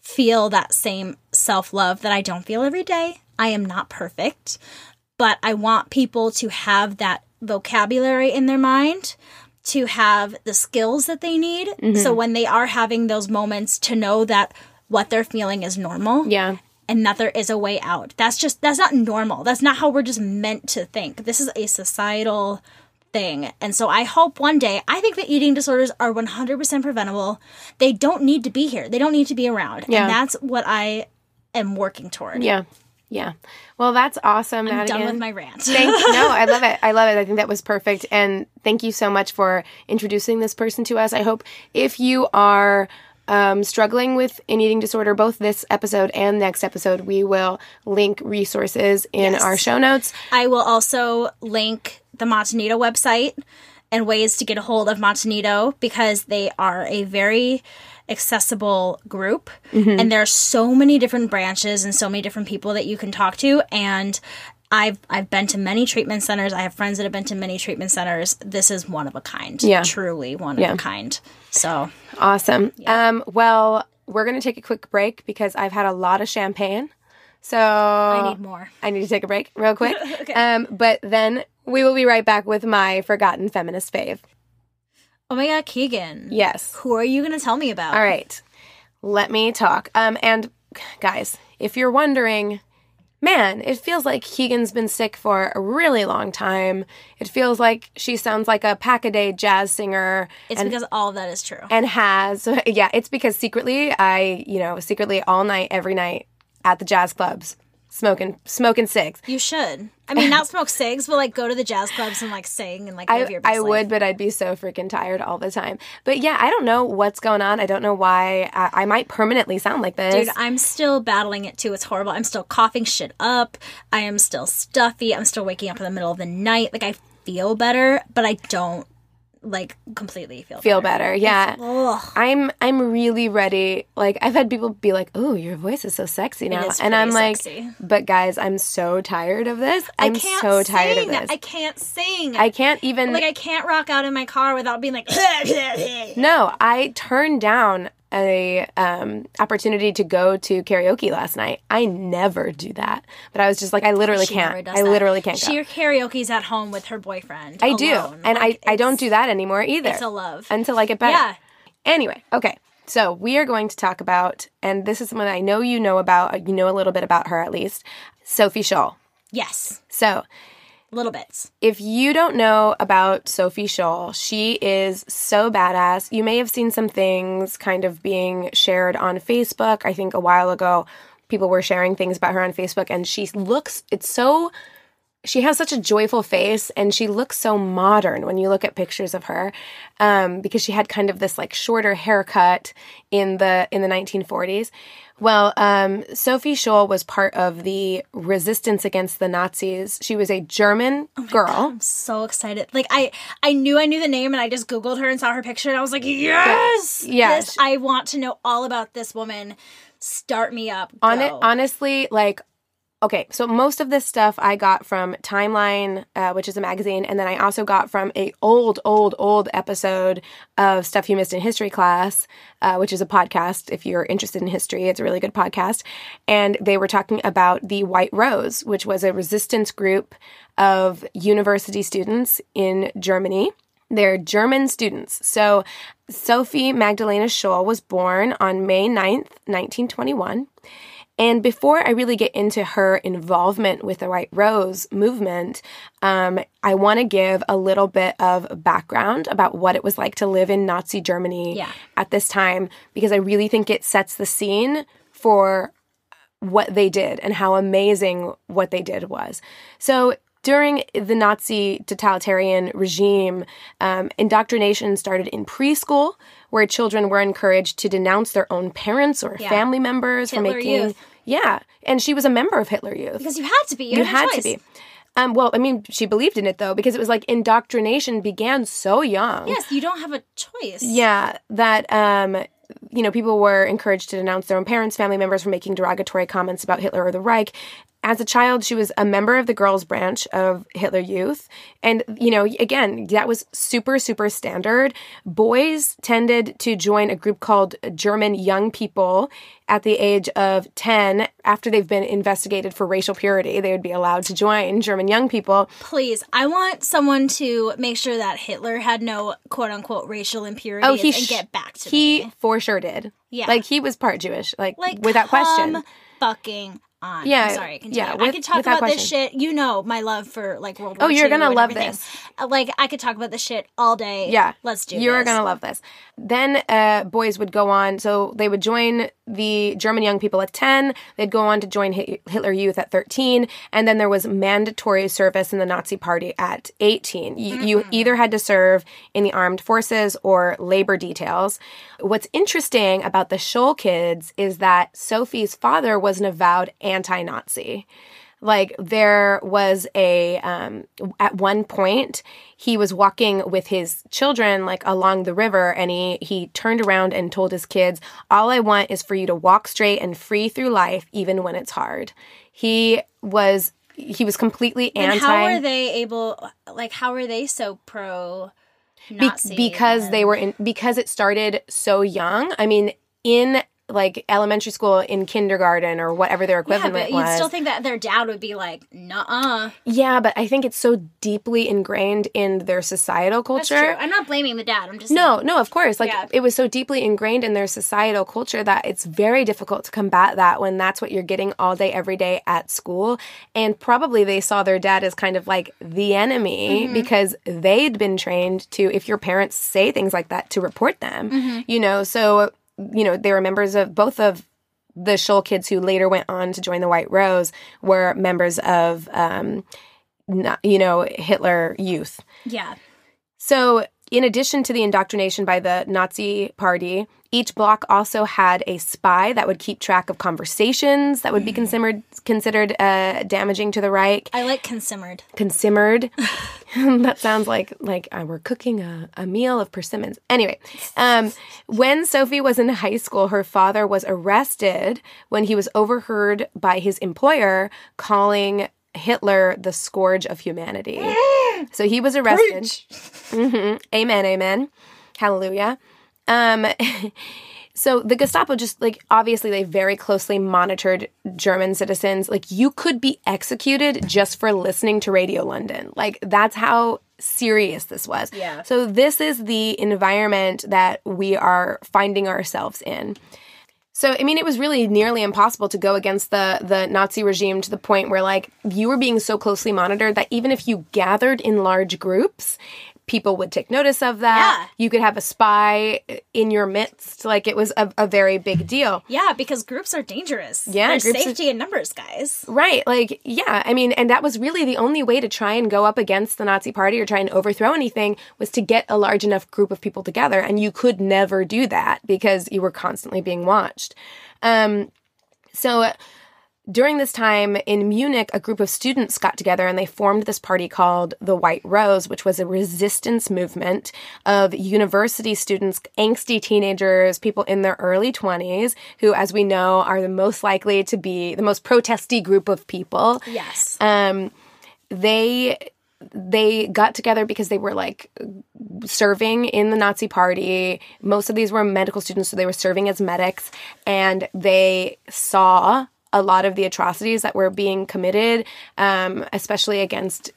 feel that same self-love that I don't feel every day. I am not perfect, but I want people to have that vocabulary in their mind, to have the skills that they need. Mm-hmm. So when they are having those moments, to know that what they're feeling is normal. Yeah. And that there is a way out. That's not normal. That's not how we're just meant to think. This is a societal thing. And so I hope one day, I think that eating disorders are 100% preventable. They don't need to be here. They don't need to be around. Yeah. And that's what I am working toward. Yeah. Yeah. Well, that's awesome. I'm done with my rant. No, I love it. I love it. I think that was perfect. And thank you so much for introducing this person to us. I hope if you are struggling with an eating disorder, both this episode and next episode, we will link resources in our show notes. I will also link the Monte Nido website and ways to get a hold of Monte Nido because they are a very accessible group and there are so many different branches and so many different people that you can talk to. And I've been to many treatment centers. I have friends that have been to many treatment centers. This is one of a kind. Yeah. Truly one of a kind. So awesome. Yeah. Well, we're going to take a quick break because I've had a lot of champagne. So I need more. I need to take a break real quick. Okay. But then we will be right back with my forgotten feminist fave. Oh my God, Keegan. Yes. Who are you going to tell me about? All right. Let me talk. And guys, if you're wondering, man, it feels like Keegan's been sick for a really long time. It feels like she sounds like a pack-a-day jazz singer. It's because all of that is true. And has. Yeah, it's because secretly, secretly all night, every night at the jazz clubs, smoking cigs. You should. I mean, not smoke cigs, but, go to the jazz clubs and, sing and, live your best life. I would, but I'd be so freaking tired all the time. But, yeah, I don't know what's going on. I don't know why. I might permanently sound like this. Dude, I'm still battling it, too. It's horrible. I'm still coughing shit up. I am still stuffy. I'm still waking up in the middle of the night. I feel better, but I don't. like completely feel better. Yeah. I'm really ready. Like, I've had people be like, "Oh, your voice is so sexy now." And I'm like, "But guys, I'm so tired of this. I'm so tired of this. I can't sing. I can't even I can't rock out in my car without being like No, I turned down a opportunity to go to karaoke last night. I never do that. But I was just like, I literally can't. She karaoke's at home with her boyfriend. I alone. Do. And like, I don't do that anymore either. It's a love. Until I get better. Yeah. Anyway, okay. So we are going to talk about, and this is someone I know you know about, you know a little bit about her at least, Sophie Scholl. Yes. So little bits. If you don't know about Sophie Scholl, she is so badass. You may have seen some things kind of being shared on Facebook. I think a while ago, people were sharing things about her on Facebook, and she has such a joyful face, and she looks so modern when you look at pictures of her, because she had kind of this like shorter haircut in the 1940s. Well, Sophie Scholl was part of the resistance against the Nazis. She was a German girl. God, I'm so excited. Like, I knew the name, and I just Googled her and saw her picture, and I was like, yes! Yes, I want to know all about this woman. Start me up. Honestly, like, okay, so most of this stuff I got from Timeline, which is a magazine, and then I also got from a old episode of Stuff You Missed in History Class, which is a podcast. If you're interested in history, it's a really good podcast. And they were talking about the White Rose, which was a resistance group of university students in Germany. They're German students. So Sophie Magdalena Scholl was born on May 9th, 1921. And before I really get into her involvement with the White Rose movement, I want to give a little bit of background about what it was like to live in Nazi Germany at this time, because I really think it sets the scene for what they did and how amazing what they did was. So during the Nazi totalitarian regime, indoctrination started in preschool, where children were encouraged to denounce their own parents or family members for making Youth. Yeah, and she was a member of Hitler Youth. Because you had to be. You had to be. Well, I mean, she believed in it, though, because it was like indoctrination began so young. Yes, you don't have a choice. Yeah, that people were encouraged to denounce their own parents, family members for making derogatory comments about Hitler or the Reich. As a child, she was a member of the girls' branch of Hitler Youth. And, again, that was super, super standard. Boys tended to join a group called German Young People at the age of 10. After they've been investigated for racial purity, they would be allowed to join German Young People. Please, I want someone to make sure that Hitler had no, quote-unquote, racial impurities and get back to me. He for sure did. Yeah. Like, he was part Jewish, like without question. Fucking on. Yeah, I'm sorry. Continue. Yeah, I could talk about this shit. You know my love for World War II. Oh, you're gonna love everything. This. I could talk about this shit all day. Yeah, let's do. You're gonna love this. Then boys would go on. So they would join the German Young People at 10. They'd go on to join Hitler Youth at 13, and then there was mandatory service in the Nazi Party at 18. You either had to serve in the armed forces or labor details. What's interesting about the Scholl kids is that Sophie's father was an avowed anti-Nazi. There was a at one point he was walking with his children along the river, and he turned around and told his kids, "All I want is for you to walk straight and free through life, even when it's hard." He was completely anti. And how were they so pro Nazi? Because it started so young. I mean, in elementary school, in kindergarten or whatever their equivalent was. Yeah, but you'd still think that their dad would be like, nuh-uh. Yeah, but I think it's so deeply ingrained in their societal culture. That's true. I'm not blaming the dad. I'm just No, of course. It was so deeply ingrained in their societal culture that it's very difficult to combat that when that's what you're getting all day, every day at school. And probably they saw their dad as kind of like the enemy because they'd been trained to, if your parents say things like that, to report them. Mm-hmm. They were members of both of the Scholl kids who later went on to join the White Rose were members of Hitler Youth. Yeah. So In addition to the indoctrination by the Nazi party, each block also had a spy that would keep track of conversations that would be considered damaging to the Reich. I like consimmered. Consimmered. That sounds like we're cooking a meal of persimmons. Anyway, when Sophie was in high school, her father was arrested when he was overheard by his employer calling Hitler the scourge of humanity. So he was arrested. Mm-hmm. Amen, amen. Hallelujah. So the Gestapo just, obviously they very closely monitored German citizens. You could be executed just for listening to Radio London. That's how serious this was. Yeah. So this is the environment that we are finding ourselves in. So, it was really nearly impossible to go against the Nazi regime to the point where, you were being so closely monitored that even if you gathered in large groups, people would take notice of that. Yeah. You could have a spy in your midst. It was a very big deal. Yeah, because groups are dangerous. Yeah. There's safety in numbers, guys. Right. And that was really the only way to try and go up against the Nazi party or try and overthrow anything was to get a large enough group of people together. And you could never do that because you were constantly being watched. During this time in Munich, a group of students got together and they formed this party called the White Rose, which was a resistance movement of university students, angsty teenagers, people in their early 20s, who, as we know, are the most likely to be the most protesty group of people. Yes. They got together because they were, serving in the Nazi party. Most of these were medical students, so they were serving as medics, and they saw a lot of the atrocities that were being committed, especially against,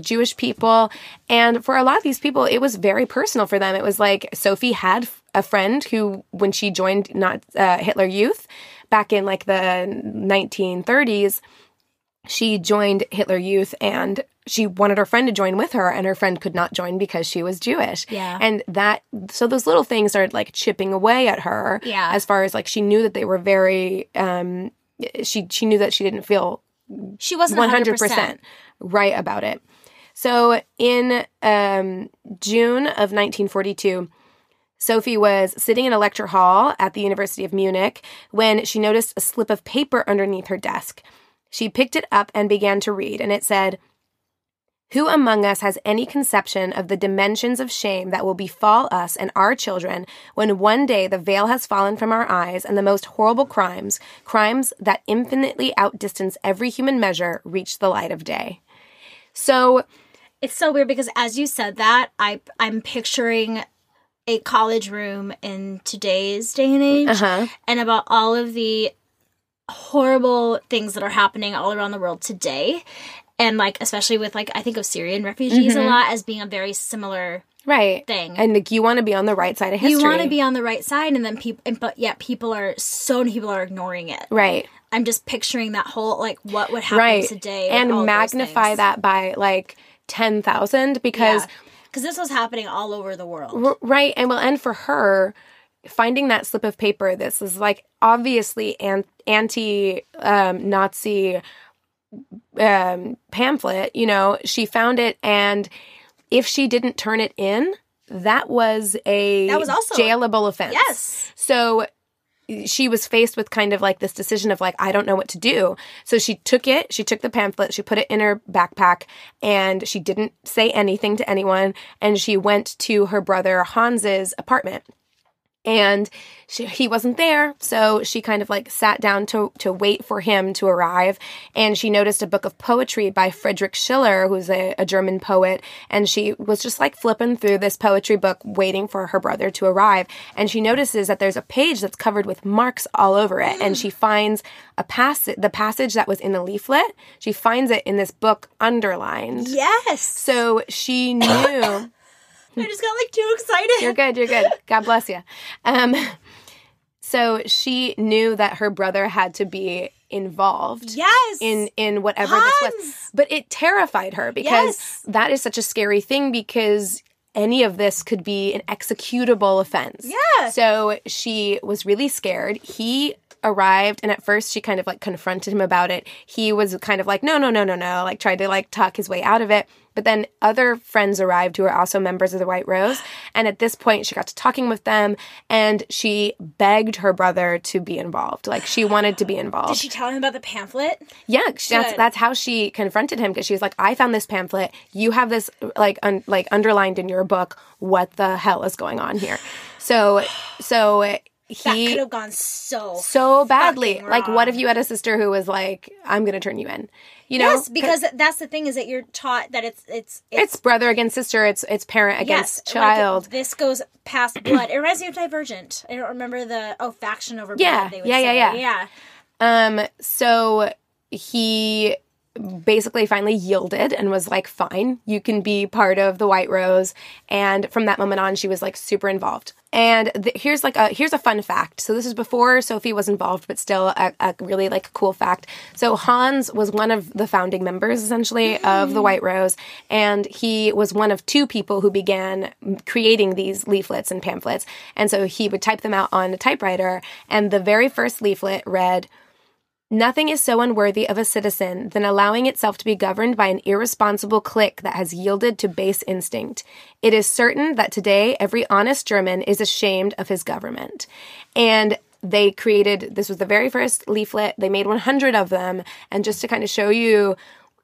Jewish people. And for a lot of these people, it was very personal for them. It was Sophie had a friend who, when she joined Hitler Youth back in the 1930s, she joined Hitler Youth and she wanted her friend to join with her, and her friend could not join because she was Jewish. Yeah. And so those little things started chipping away at her. Yeah. As far as she knew that they were very, she knew that she didn't feel she wasn't 100% right about it. So in June of 1942, Sophie was sitting in a lecture hall at the University of Munich when she noticed a slip of paper underneath her desk. She picked it up and began to read, and it said, "Who among us has any conception of the dimensions of shame that will befall us and our children when one day the veil has fallen from our eyes and the most horrible crimes that infinitely outdistance every human measure, reach the light of day?" So it's so weird because as you said that, I'm picturing a college room in today's day and age and about all of the horrible things that are happening all around the world today. And, especially with, I think of Syrian refugees a lot as being a very similar thing. And, you want to be on the right side of history. You want to be on the right side, and then so many people are ignoring it. Right. I'm just picturing that whole, what would happen today. And magnify that by, 10,000 because... Yeah. Because this was happening all over the world. Right. And for her, finding that slip of paper, this is, obviously anti-Nazi... pamphlet, she found it, and if she didn't turn it in, that was also jailable offense. Yes. So she was faced with kind of this decision of I don't know what to do. So she took the pamphlet, she put it in her backpack, and she didn't say anything to anyone, and she went to her brother Hans's apartment. And he wasn't there, so she kind of sat down to wait for him to arrive. And she noticed a book of poetry by Friedrich Schiller, who's a German poet. And she was just flipping through this poetry book, waiting for her brother to arrive. And she notices that there's a page that's covered with marks all over it. And she finds the passage that was in a leaflet. She finds it in this book underlined. Yes. So she knew. I just got, too excited. You're good. God bless you. So she knew that her brother had to be involved. Yes. In whatever Hans. This was. But it terrified her because that is such a scary thing because any of this could be an executable offense. Yeah. So she was really scared. He arrived, and at first she kind of confronted him about it. He was kind of no, tried to talk his way out of it. But then other friends arrived who were also members of the White Rose. And at this point, she got to talking with them, and she begged her brother to be involved. Like, she wanted to be involved. Did she tell him about the pamphlet? Yeah. That's how she confronted him, because she was like, I found this pamphlet. You have this, like underlined in your book. What the hell is going on here? So... That could have gone so badly. Like, what if you had a sister who was like, "I'm going to turn you in," you know? Yes, because that's the thing, is that you're taught that it's brother against sister, it's parent against child. Like, this goes past blood. It reminds me of Divergent. I don't remember faction over blood. Yeah. So he basically finally yielded and was like, fine, you can be part of the White Rose. And from that moment on, she was like super involved. And here's a fun fact. So this is before Sophie was involved, but still a really like cool fact. So Hans was one of the founding members, essentially, of the White Rose. And he was one of two people who began creating these leaflets and pamphlets. And so he would type them out on a typewriter. And the very first leaflet read, "Nothing is so unworthy of a citizen than allowing itself to be governed by an irresponsible clique that has yielded to base instinct. It is certain that today every honest German is ashamed of his government." And they created, this was the very first leaflet, they made 100 of them, and just to kind of show you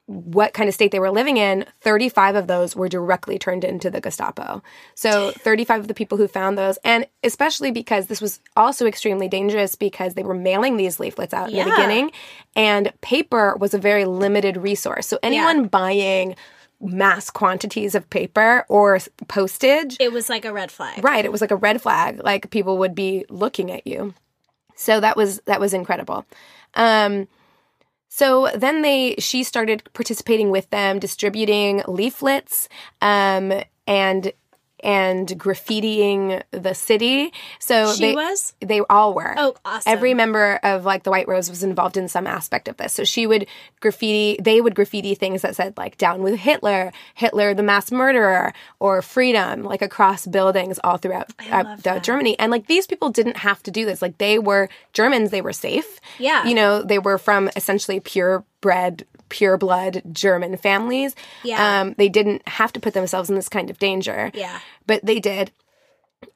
what kind of state they were living in, 35 of those were directly turned into the Gestapo. So 35 of the people who found those, and especially because this was also extremely dangerous because they were mailing these leaflets out in the beginning, and paper was a very limited resource. So anyone buying mass quantities of paper or postage... It was like a red flag. Right, it was like a red flag. Like, people would be looking at you. So that was incredible. So then she started participating with them, distributing leaflets and graffitiing the city. So they all were. Oh, awesome. Every member of like the White Rose was involved in some aspect of this. So they would graffiti things that said like "Down with Hitler," "Hitler the mass murderer," or "Freedom," like across buildings all throughout Germany. And like, these people didn't have to do this. Like, they were Germans, they were safe. Yeah. You know, they were from essentially pure blood German families. Yeah. They didn't have to put themselves in this kind of danger. Yeah. But they did.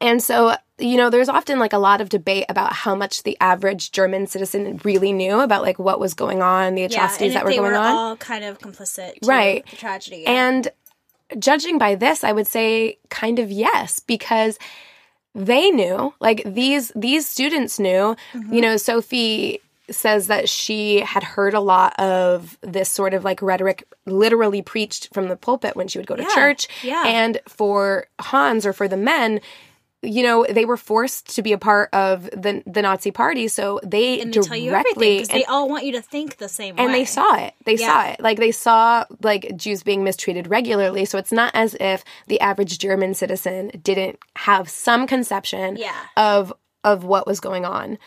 And so, you know, there's often like a lot of debate about how much the average German citizen really knew about like what was going on, the atrocities that were going on. They were all kind of complicit to the tragedy. And judging by this, I would say kind of yes, because they knew, like these students knew, you know, Sophie says that she had heard a lot of this sort of like rhetoric literally preached from the pulpit when she would go to church. Yeah. And for Hans, or for the men, you know, they were forced to be a part of the Nazi Party, so they tell you everything, 'cause they all want you to think the same way. And they saw it. They saw it. Like, they saw like Jews being mistreated regularly, so it's not as if the average German citizen didn't have some conception of what was going on.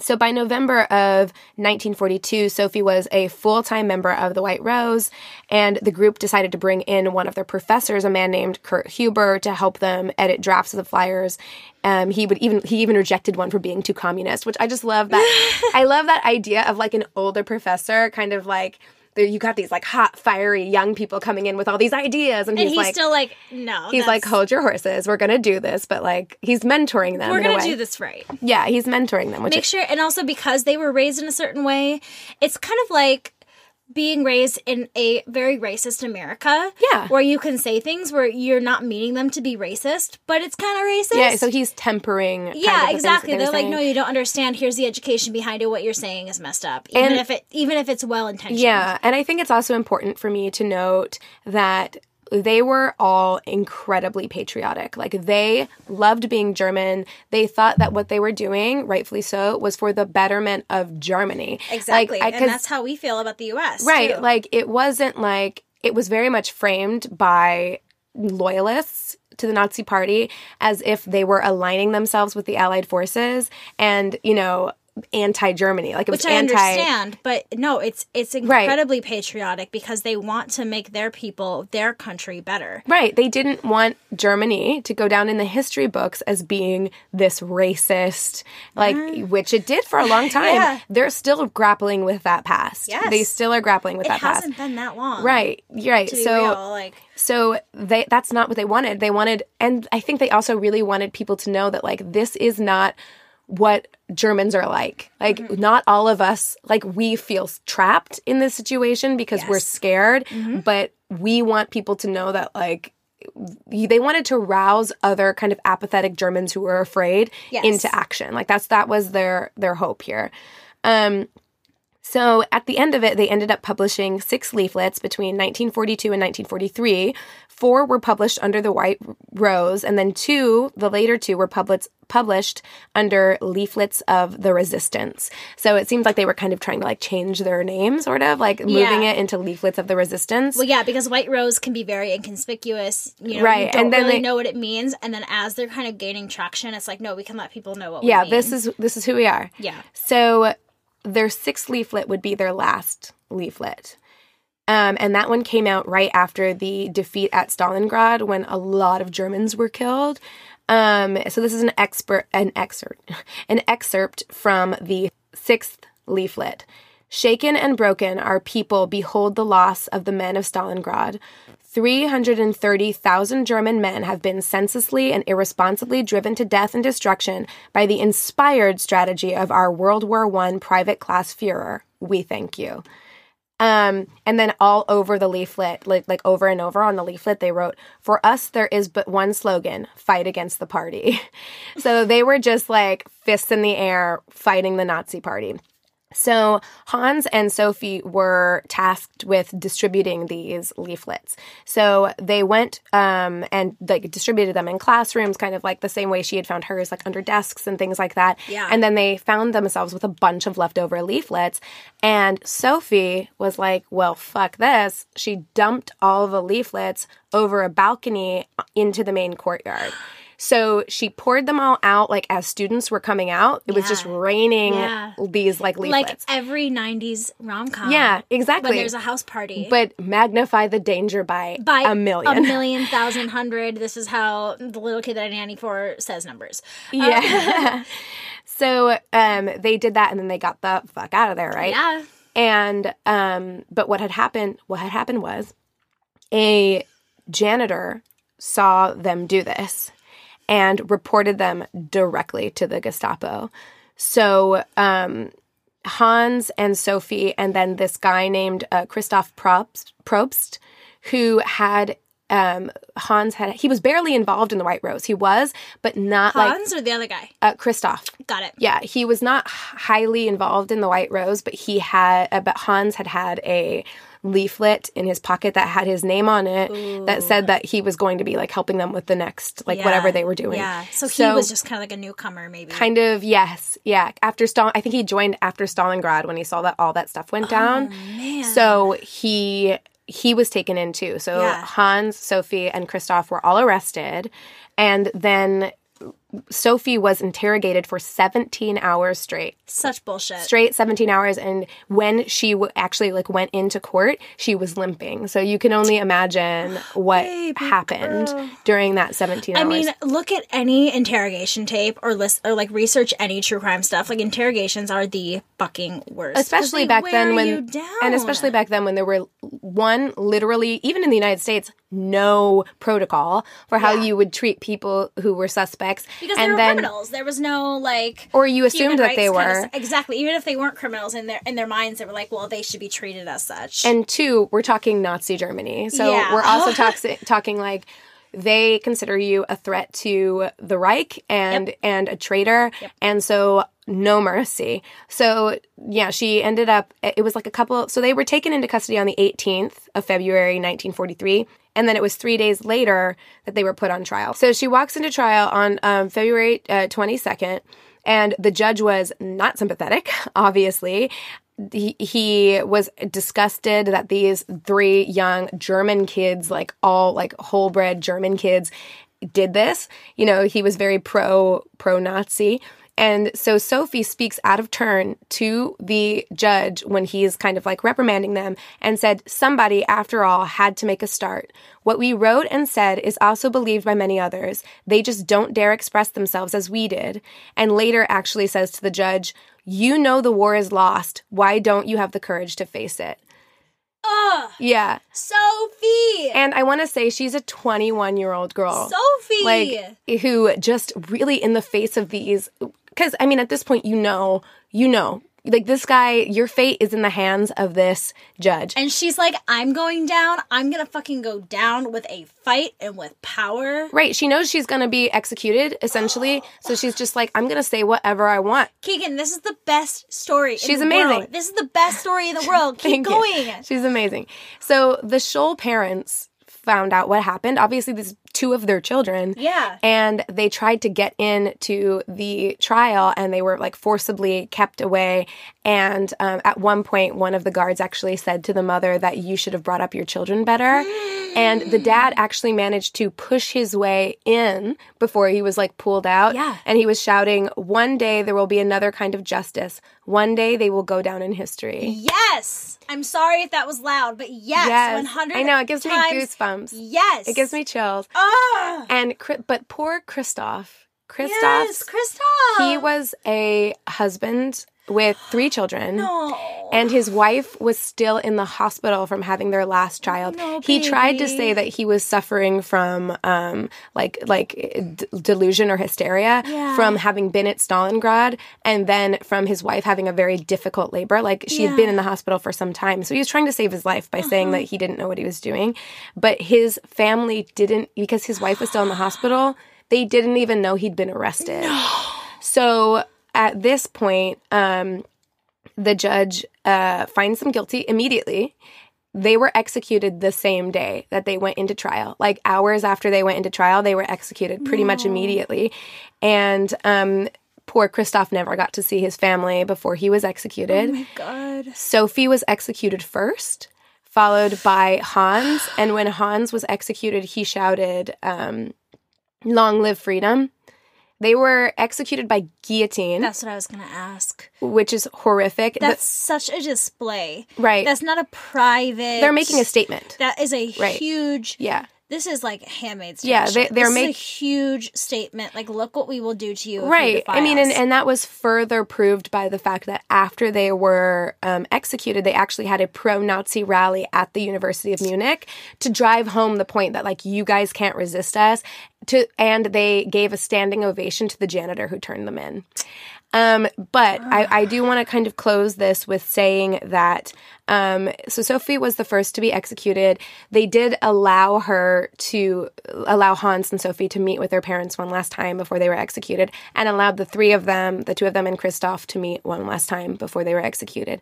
So by November of 1942, Sophie was a full-time member of the White Rose, and the group decided to bring in one of their professors, a man named Kurt Huber, to help them edit drafts of the flyers. He even rejected one for being too communist, which I just love that. I love that idea of like an older professor kind of like, you got these like hot, fiery young people coming in with all these ideas, and he's like, still like, no. He's like, hold your horses, we're gonna do this, but like, he's mentoring them. We're gonna do this right. Yeah, he's mentoring them. Make sure, and also because they were raised in a certain way, it's kind of like being raised in a very racist America, where you can say things where you're not meaning them to be racist, but it's kind of racist. Yeah, so he's tempering. Yeah, exactly. They're like, no, you don't understand. Here's the education behind it. What you're saying is messed up, even if it's well intentioned. Yeah, and I think it's also important for me to note that they were all incredibly patriotic. Like, they loved being German. They thought that what they were doing, rightfully so, was for the betterment of Germany. Exactly. Like, and that's how we feel about the U.S. Right. Too. Like, it wasn't like, it was very much framed by loyalists to the Nazi Party as if they were aligning themselves with the Allied forces and, you know, anti-Germany, like it was anti. Which I understand, but no, it's incredibly patriotic because they want to make their people, their country better. Right. They didn't want Germany to go down in the history books as being this racist, like which it did for a long time. Yeah. They're still grappling with that past. Yes. They still are grappling with that past. It hasn't been that long. Right. Right. To be real, like. So that's not what they wanted. They wanted, and I think they also really wanted people to know that, like, this is not what Germans are like. Like, not all of us, like, we feel trapped in this situation because we're scared, but we want people to know that, like, they wanted to rouse other kind of apathetic Germans who were afraid into action. Like, that was their hope here. So at the end of it, they ended up publishing 6 leaflets between 1942 and 1943. 4 were published under the White Rose, and then 2, the later 2, were published under Leaflets of the Resistance. So it seems like they were kind of trying to, like, change their name, sort of, like moving it into Leaflets of the Resistance. Well, yeah, because White Rose can be very inconspicuous. You know, right. You don't really know what it means. And then as they're kind of gaining traction, it's like, no, we can let people know what we mean. Yeah, this is who we are. Yeah. So their 6th leaflet would be their last leaflet. And that one came out right after the defeat at Stalingrad, when a lot of Germans were killed. So this is an excerpt from the 6th leaflet. Shaken and broken, our people behold the loss of the men of Stalingrad. 330,000 German men have been senselessly and irresponsibly driven to death and destruction by the inspired strategy of our World War I private class Führer. We thank you. And then all over the leaflet, like over and over on the leaflet, they wrote, for us there is but one slogan, fight against the party. So they were just like fists in the air fighting the Nazi party. So Hans and Sophie were tasked with distributing these leaflets. So they went and, like, distributed them in classrooms, kind of like the same way she had found hers, like under desks and things like that. Yeah. And then they found themselves with a bunch of leftover leaflets. And Sophie was like, well, fuck this. She dumped all the leaflets over a balcony into the main courtyard. So she poured them all out, like, as students were coming out. It was just raining these, like, leaflets. Like every 90s rom-com. Yeah, exactly. When there's a house party. But magnify the danger by a million. A million, thousand, hundred. This is how the little kid that I nanny for says numbers. Yeah. So they did that, and then they got the fuck out of there, right? Yeah. And but what had happened was a janitor saw them do this and reported them directly to the Gestapo. So Hans and Sophie, and then this guy named Christoph Probst, who had he was barely involved in the White Rose. He was, but not Hans or the other guy? Christoph. Got it. Yeah, he was not highly involved in the White Rose, but but Hans had a leaflet in his pocket that had his name on it. Ooh. That said that he was going to be, like, helping them with the next, like, whatever they were doing. Yeah. So he was just kind of like a newcomer, maybe. Kind of, yes. Yeah. I think he joined after Stalingrad when he saw that all that stuff went down. Man. So he was taken in too. So Hans, Sophie, and Christoph were all arrested, and then Sophie was interrogated for 17 hours straight. Such bullshit. Straight 17 hours. And when she actually, like, went into court, she was limping. So you can only imagine what happened during that 17 hours. I mean, look at any interrogation tape or like research any true crime stuff. Like, interrogations are the fucking worst. Especially back then when there were literally, even in the United States, no protocol for how you would treat people who were suspects. Because they were criminals. There was no, like, or you assumed that they were. Kind of, exactly. Even if they weren't criminals, in their minds, they were like, well, they should be treated as such. And 2, we're talking Nazi Germany. So we're also talking, like, they consider you a threat to the Reich and a traitor. Yep. And so no mercy. So, yeah, she ended up, it was like a couple, so they were taken into custody on the 18th of February, 1943. And then it was 3 days later that they were put on trial. So she walks into trial on February 22nd, and the judge was not sympathetic, obviously. He was disgusted that these 3 young German kids, like all like whole-bred German kids, did this. You know, he was very pro-Nazi. And so Sophie speaks out of turn to the judge when he is kind of like reprimanding them and said, somebody, after all, had to make a start. What we wrote and said is also believed by many others. They just don't dare express themselves as we did. And later actually says to the judge, you know the war is lost. Why don't you have the courage to face it? Ugh. Yeah. Sophie! And I want to say she's a 21-year-old girl. Sophie! Like, who just really in the face of these... Because, I mean, at this point, you know. Like, this guy, your fate is in the hands of this judge. And she's like, I'm going down. I'm going to fucking go down with a fight and with power. Right. She knows she's going to be executed, essentially. Oh. So she's just like, I'm going to say whatever I want. Keegan, this is the best story she's in the amazing. World. This is the best story in the world. Keep going. You. She's amazing. So the Scholl parents found out what happened. Obviously, these two of their children. Yeah. And they tried to get into the trial, and they were, like, forcibly kept away. And at one point, one of the guards actually said to the mother that you should have brought up your children better. And the dad actually managed to push his way in before he was, like, pulled out. Yeah. And he was shouting, one day there will be another kind of justice. One day they will go down in history. Yes! I'm sorry if that was loud, but yes, 100 I know, it gives me goosebumps. Yes! It gives me chills. Ah! But poor Christoph. Yes, Christoph! He was a husband with 3 children. No. And his wife was still in the hospital from having their last child. No, he tried to say that he was suffering from delusion or hysteria from having been at Stalingrad, and then from his wife having a very difficult labor. Like, she had been in the hospital for some time. So he was trying to save his life by saying that he didn't know what he was doing. But his family didn't, because his wife was still in the hospital, they didn't even know he'd been arrested. No. So... at this point, the judge finds them guilty immediately. They were executed the same day that they went into trial. Like, hours after they went into trial, they were executed pretty much immediately. And poor Christoph never got to see his family before he was executed. Oh, my God. Sophie was executed first, followed by Hans. And when Hans was executed, he shouted, long live freedom. They were executed by guillotine. That's what I was going to ask. Which is horrific. That's such a display. Right. That's not a private... They're making a statement. That is a huge... Yeah. This is like Handmaid's Tale. Yeah, they're making a huge statement. Like, look what we will do to you. Right. I mean, and that was further proved by the fact that after they were executed, they actually had a pro-Nazi rally at the University of Munich to drive home the point that, like, you guys can't resist us. And they gave a standing ovation to the janitor who turned them in. But I do want to kind of close this with saying that, so Sophie was the first to be executed. They did allow Hans and Sophie to meet with their parents one last time before they were executed, and allowed the two of them and Christoph to meet one last time before they were executed.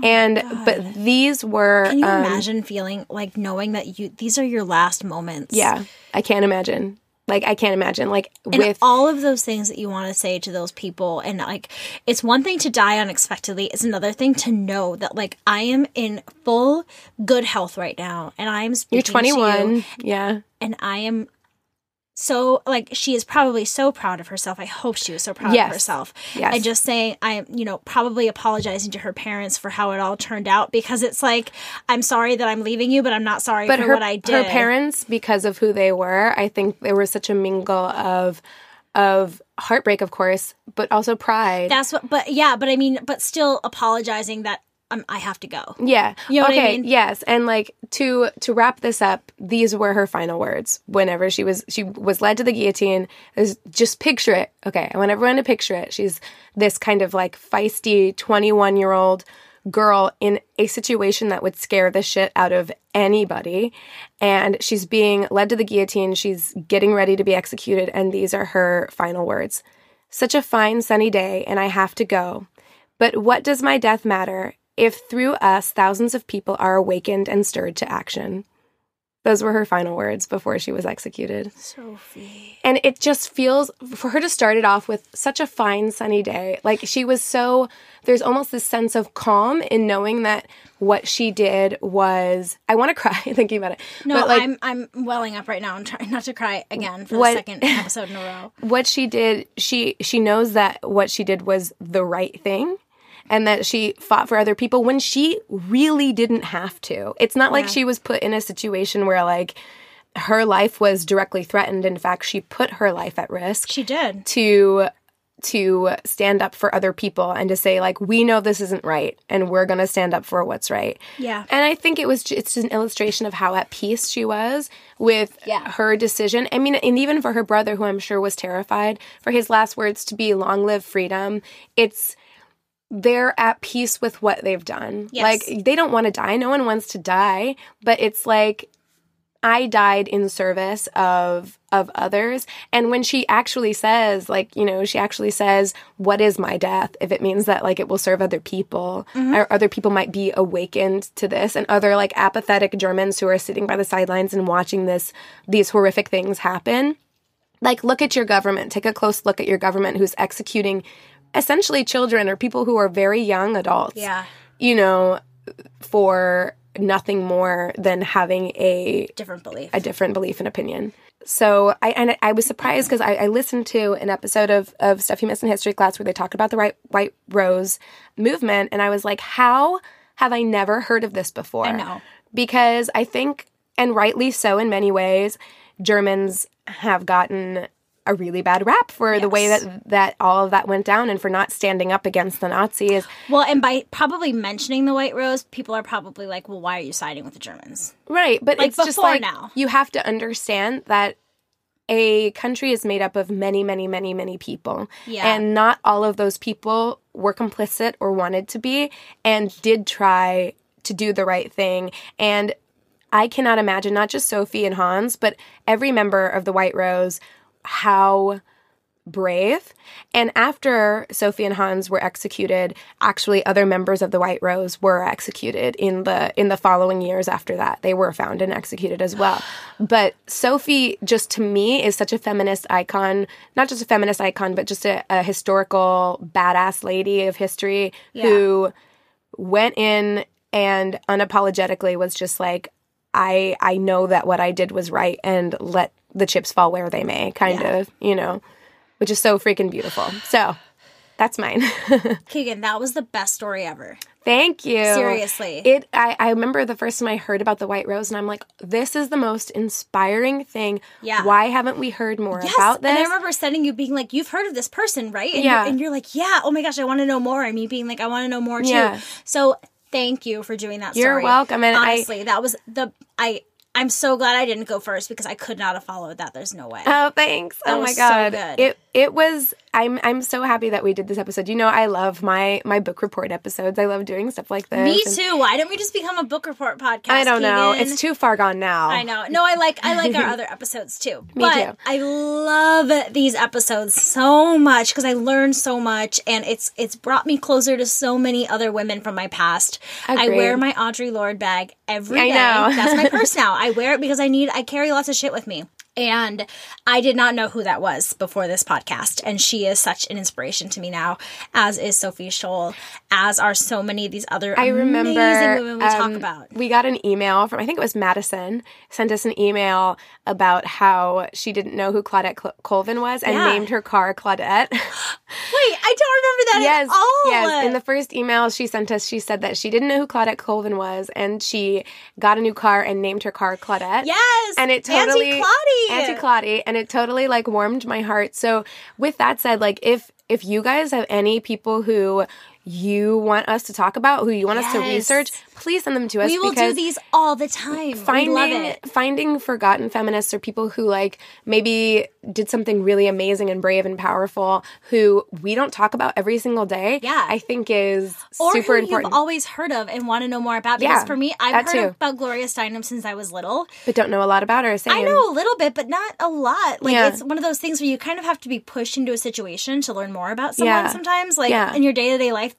But these were... Can you imagine feeling, like, knowing that these are your last moments? Yeah, I can't imagine. Like, I can't imagine, like, and with all of those things that you want to say to those people. And, like, it's one thing to die unexpectedly. It's another thing to know that, like, I am in full good health right now. And I am speaking to you. You're 21. Yeah. And I am so, like, she is probably so proud of herself. I hope she was so proud of herself. Yes. And just saying, I'm, probably apologizing to her parents for how it all turned out. Because it's like, I'm sorry that I'm leaving you, but I'm not sorry for what I did. Her parents, because of who they were, I think there was such a mingle of heartbreak, of course, but also pride. But still apologizing that I have to go. Yeah. You know what I mean? Yes. And, like, to wrap this up, these were her final words. Whenever she was led to the guillotine, just picture it. Okay. I want everyone to picture it. She's this kind of, like, feisty 21-year-old girl in a situation that would scare the shit out of anybody. And she's being led to the guillotine. She's getting ready to be executed. And these are her final words. Such a fine sunny day, and I have to go. But what does my death matter? If through us, thousands of people are awakened and stirred to action. Those were her final words before she was executed. Sophie. And it just feels, for her to start it off with such a fine sunny day, like she was so, there's almost this sense of calm in knowing that what she did was, I want to cry thinking about it. No, but like, I'm welling up right now. I'm trying not to cry again for the second episode in a row. What she did, she knows that what she did was the right thing. And that she fought for other people when she really didn't have to. It's not like she was put in a situation where, like, her life was directly threatened. In fact, she put her life at risk. She did. To stand up for other people and to say, like, we know this isn't right and we're going to stand up for what's right. Yeah. And I think it's just an illustration of how at peace she was with her decision. I mean, and even for her brother, who I'm sure was terrified, for his last words to be, "Long live freedom," it's... they're at peace with what they've done. Yes. Like, they don't want to die. No one wants to die. But it's like, I died in service of others. And when she actually says, like, you know, she actually says, what is my death if it means that, like, it will serve other people? Mm-hmm. Or other people might be awakened to this. And other, like, apathetic Germans who are sitting by the sidelines and watching these horrific things happen. Like, look at your government. Take a close look at your government who's executing essentially children or people who are very young adults, you know, for nothing more than having a different belief and opinion. So I was surprised because I listened to an episode of Stuff You Missed in History Class where they talked about the White Rose movement. And I was like, how have I never heard of this before? I know. Because I think, and rightly so in many ways, Germans have gotten a really bad rap for the way that all of that went down and for not standing up against the Nazis. Well, and by probably mentioning the White Rose, people are probably like, well, why are you siding with the Germans? Right, but like, it's just like now. You have to understand that a country is made up of many, many, many, many people. Yeah. And not all of those people were complicit or wanted to be and did try to do the right thing. And I cannot imagine, not just Sophie and Hans, but every member of the White Rose, how brave. And after Sophie and Hans were executed, actually other members of the White Rose were executed in the following years after that. They were found and executed as well. But Sophie, just to me, is such a feminist icon. Not just a feminist icon, but just a historical badass lady of history who went in and unapologetically was just like, I know that what I did was right and let the chips fall where they may, kind of, you know, which is so freaking beautiful. So that's mine. Keegan, that was the best story ever. Thank you. Seriously. I remember the first time I heard about the White Rose, and I'm like, this is the most inspiring thing. Yeah. Why haven't we heard more about this? And I remember sending you being like, you've heard of this person, right? And you're like, yeah, oh my gosh, I want to know more. I mean, being like, I want to know more too. Yeah. So thank you for doing that story. You're welcome. And honestly, that was I'm so glad I didn't go first because I could not have followed that. There's no way. Oh, thanks. That was my God. So good. It was, I'm so happy that we did this episode. You know, I love my book report episodes. I love doing stuff like this. Me too. Why don't we just become a book report podcast? I don't know. It's too far gone now. I know. No, I like our other episodes too. Me too. I love these episodes so much because I learned so much and it's brought me closer to so many other women from my past. Agreed. I wear my Audre Lorde bag every day. I know. That's my purse now. I wear it because I carry lots of shit with me. And I did not know who that was before this podcast. And she is such an inspiration to me now, as is Sophie Scholl, as are so many of these other amazing women we talk about. We got an email from, I think it was Madison, sent us an email about how she didn't know who Claudette Colvin was and named her car Claudette. Wait, I don't remember that at all. Yes, in the first email she sent us, she said that she didn't know who Claudette Colvin was and she got a new car and named her car Claudette. Yes, and it totally... Auntie Claudie, and it totally, like, warmed my heart. So with that said, like, if you guys have any people who you want us to talk about, who you want us to research, please send them to us. We will do these all the time. We love it. Finding forgotten feminists or people who, like, maybe did something really amazing and brave and powerful who we don't talk about every single day, I think is super important. Or who you've always heard of and want to know more about. Because for me, I've heard about Gloria Steinem since I was little. But don't know a lot about her. Same. I know a little bit, but not a lot. Like, it's one of those things where you kind of have to be pushed into a situation to learn more more about someone sometimes. Like, in your day-to-day life,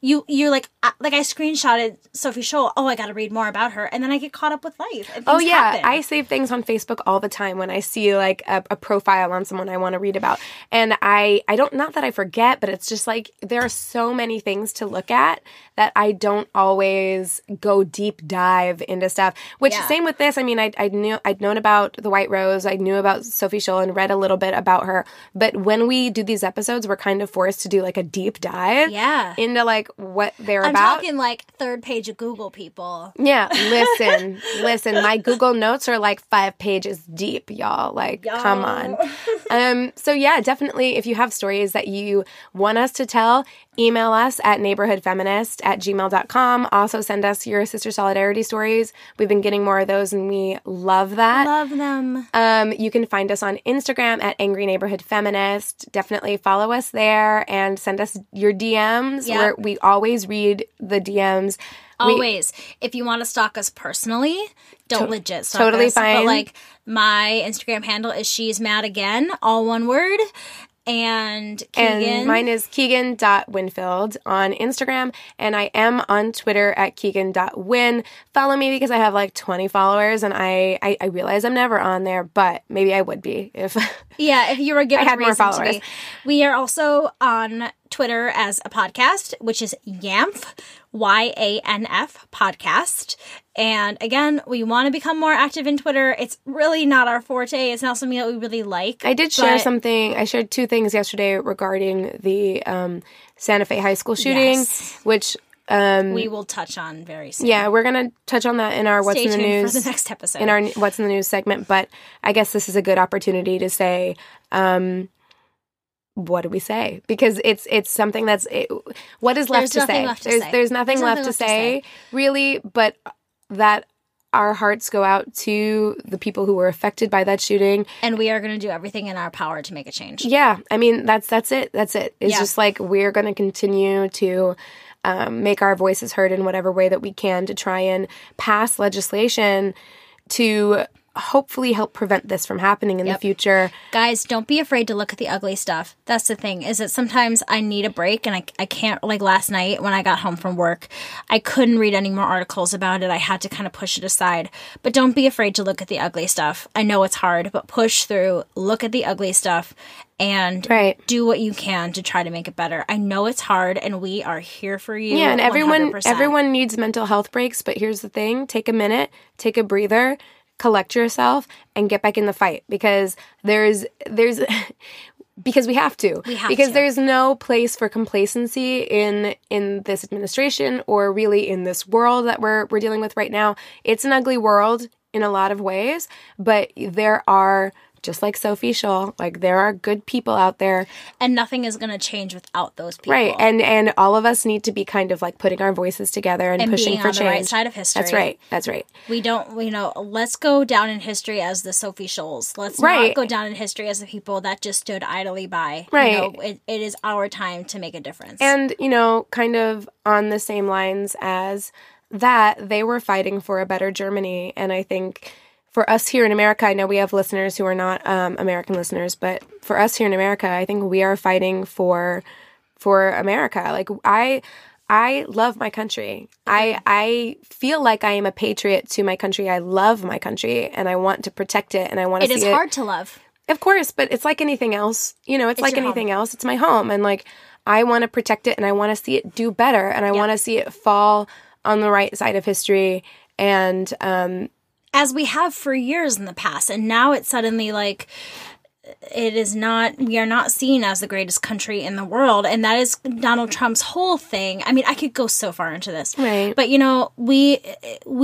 you're like I screenshotted Sophie Scholl. Oh, I got to read more about her. And then I get caught up with life. And oh, yeah. Happen. I save things on Facebook all the time when I see, like, a profile on someone I want to read about. And I don't, not that I forget, but it's just, like, there are so many things to look at that I don't always go deep dive into stuff. Which, same with this. I mean, I'd known about the White Rose. I knew about Sophie Scholl and read a little bit about her. But when we do these episodes, we're kind of forced to do, like, a deep dive into, like, what they're about. I'm talking, like, third page of Google, people. Yeah. Listen. My Google notes are, like, 5 pages deep, y'all. Like, come on. So, yeah, definitely if you have stories that you want us to tell, email us at neighborhoodfeminist@gmail.com. Also send us your sister solidarity stories. We've been getting more of those, and we love that. Love them. You can find us on Instagram at Angry Neighborhood Feminist. Definitely follow us there and send us your DMs. Yep. We always read the DMs. Always. If you want to stalk us personally, don't legit stalk us. Totally fine. But, like, my Instagram handle is She's Mad Again, all one word. And Keegan. And mine is Keegan.Winfield on Instagram. And I am on Twitter at Keegan.Win. Follow me because I have like 20 followers and I realize I'm never on there, but maybe I would be if if you were given I had more followers. We are also on Twitter as a podcast, which is YANF, YANF podcast. And again, we want to become more active in Twitter. It's really not our forte. It's not something that we really like. I did share something. I shared 2 things yesterday regarding the Santa Fe High School shooting, which we will touch on very soon. Yeah, we're going to touch on that in our What's in the News for the next episode. In our What's in the News segment, but I guess this is a good opportunity to say what do we say? Because it's something that's what is left to say? There's nothing left to say, really, but that our hearts go out to the people who were affected by that shooting, and we are going to do everything in our power to make a change. Yeah, I mean that's it. It's just like we're going to continue to make our voices heard in whatever way that we can to try and pass legislation to hopefully help prevent this from happening in the future. Guys, don't be afraid to look at the ugly stuff. That's the thing, is that sometimes I need a break, and I can't, like last night when I got home from work, I couldn't read any more articles about it. I had to kind of push it aside. But don't be afraid to look at the ugly stuff. I know it's hard, but push through, look at the ugly stuff, and do what you can to try to make it better. I know it's hard, and we are here for you. Yeah, and everyone needs mental health breaks, but here's the thing. Take a minute, take a breather, collect yourself, and get back in the fight, because because we have to. There's no place for complacency in this administration or really in this world that we're dealing with right now. It's an ugly world in a lot of ways, but there are, just like Sophie Scholl, like there are good people out there. And nothing is going to change without those people. Right. And all of us need to be kind of like putting our voices together and pushing for change. And being on the right side of history. That's right. We don't, let's go down in history as the Sophie Scholls. Let's not go down in history as the people that just stood idly by. Right. It is our time to make a difference. And, kind of on the same lines as that, they were fighting for a better Germany. And I think for us here in America, I know we have listeners who are not American listeners, but for us here in America, I think we are fighting for America. Like I love my country. I feel like I am a patriot to my country. I love my country, and I want to protect it, and I want to see it. It is hard to love. Of course, but it's like anything else. It's like anything else. It's my home, and like I want to protect it, and I want to see it do better, and I want to see it fall on the right side of history, and as we have for years in the past. And now it's suddenly like we are not seen as the greatest country in the world. And that is Donald Trump's whole thing. I mean, I could go so far into this. Right. But, we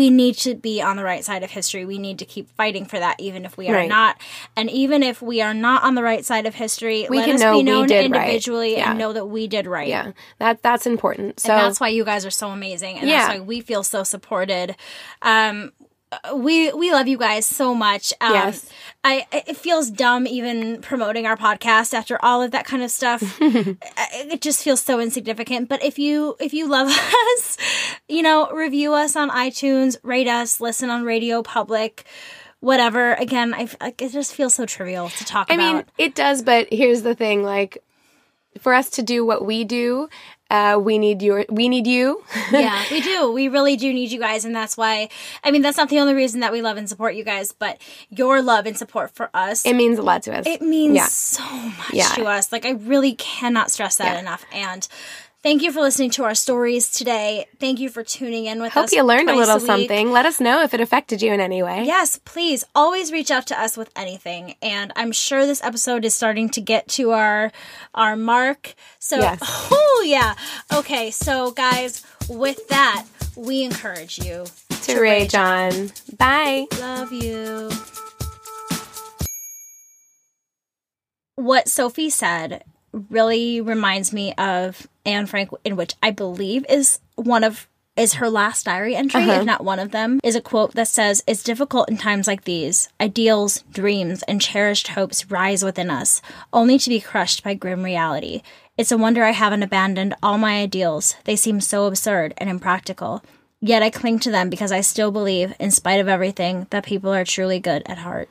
need to be on the right side of history. We need to keep fighting for that, even if we are not. And even if we are not on the right side of history, we can be known individually and know that we did right. Yeah, that's important. So, and that's why you guys are so amazing. And that's why we feel so supported. We love you guys so much. Yes. It feels dumb even promoting our podcast after all of that kind of stuff. It just feels so insignificant. But if you love us, review us on iTunes, rate us, listen on Radio Public, whatever. Again, it just feels so trivial to talk about. I mean, it does, but here's the thing, like, for us to do what we do, we need you. Yeah, we do. We really do need you guys. And that's why, I mean, that's not the only reason that we love and support you guys, but your love and support for us. It means a lot to us. It means so much to us. Like, I really cannot stress that enough. And thank you for listening to our stories today. Thank you for tuning in with us. Hope you learned a little something. Let us know if it affected you in any way. Yes, please. Always reach out to us with anything. And I'm sure this episode is starting to get to our mark. So, yes. Oh, yeah. Okay, so guys, with that, we encourage you to rage on. Bye. Love you. What Sophie said really reminds me of Anne Frank, in which I believe is her last diary entry, if not one of them, is a quote that says, "It's difficult in times like these. Ideals, dreams, and cherished hopes rise within us, only to be crushed by grim reality. It's a wonder I haven't abandoned all my ideals. They seem so absurd and impractical. Yet I cling to them because I still believe, in spite of everything, that people are truly good at heart."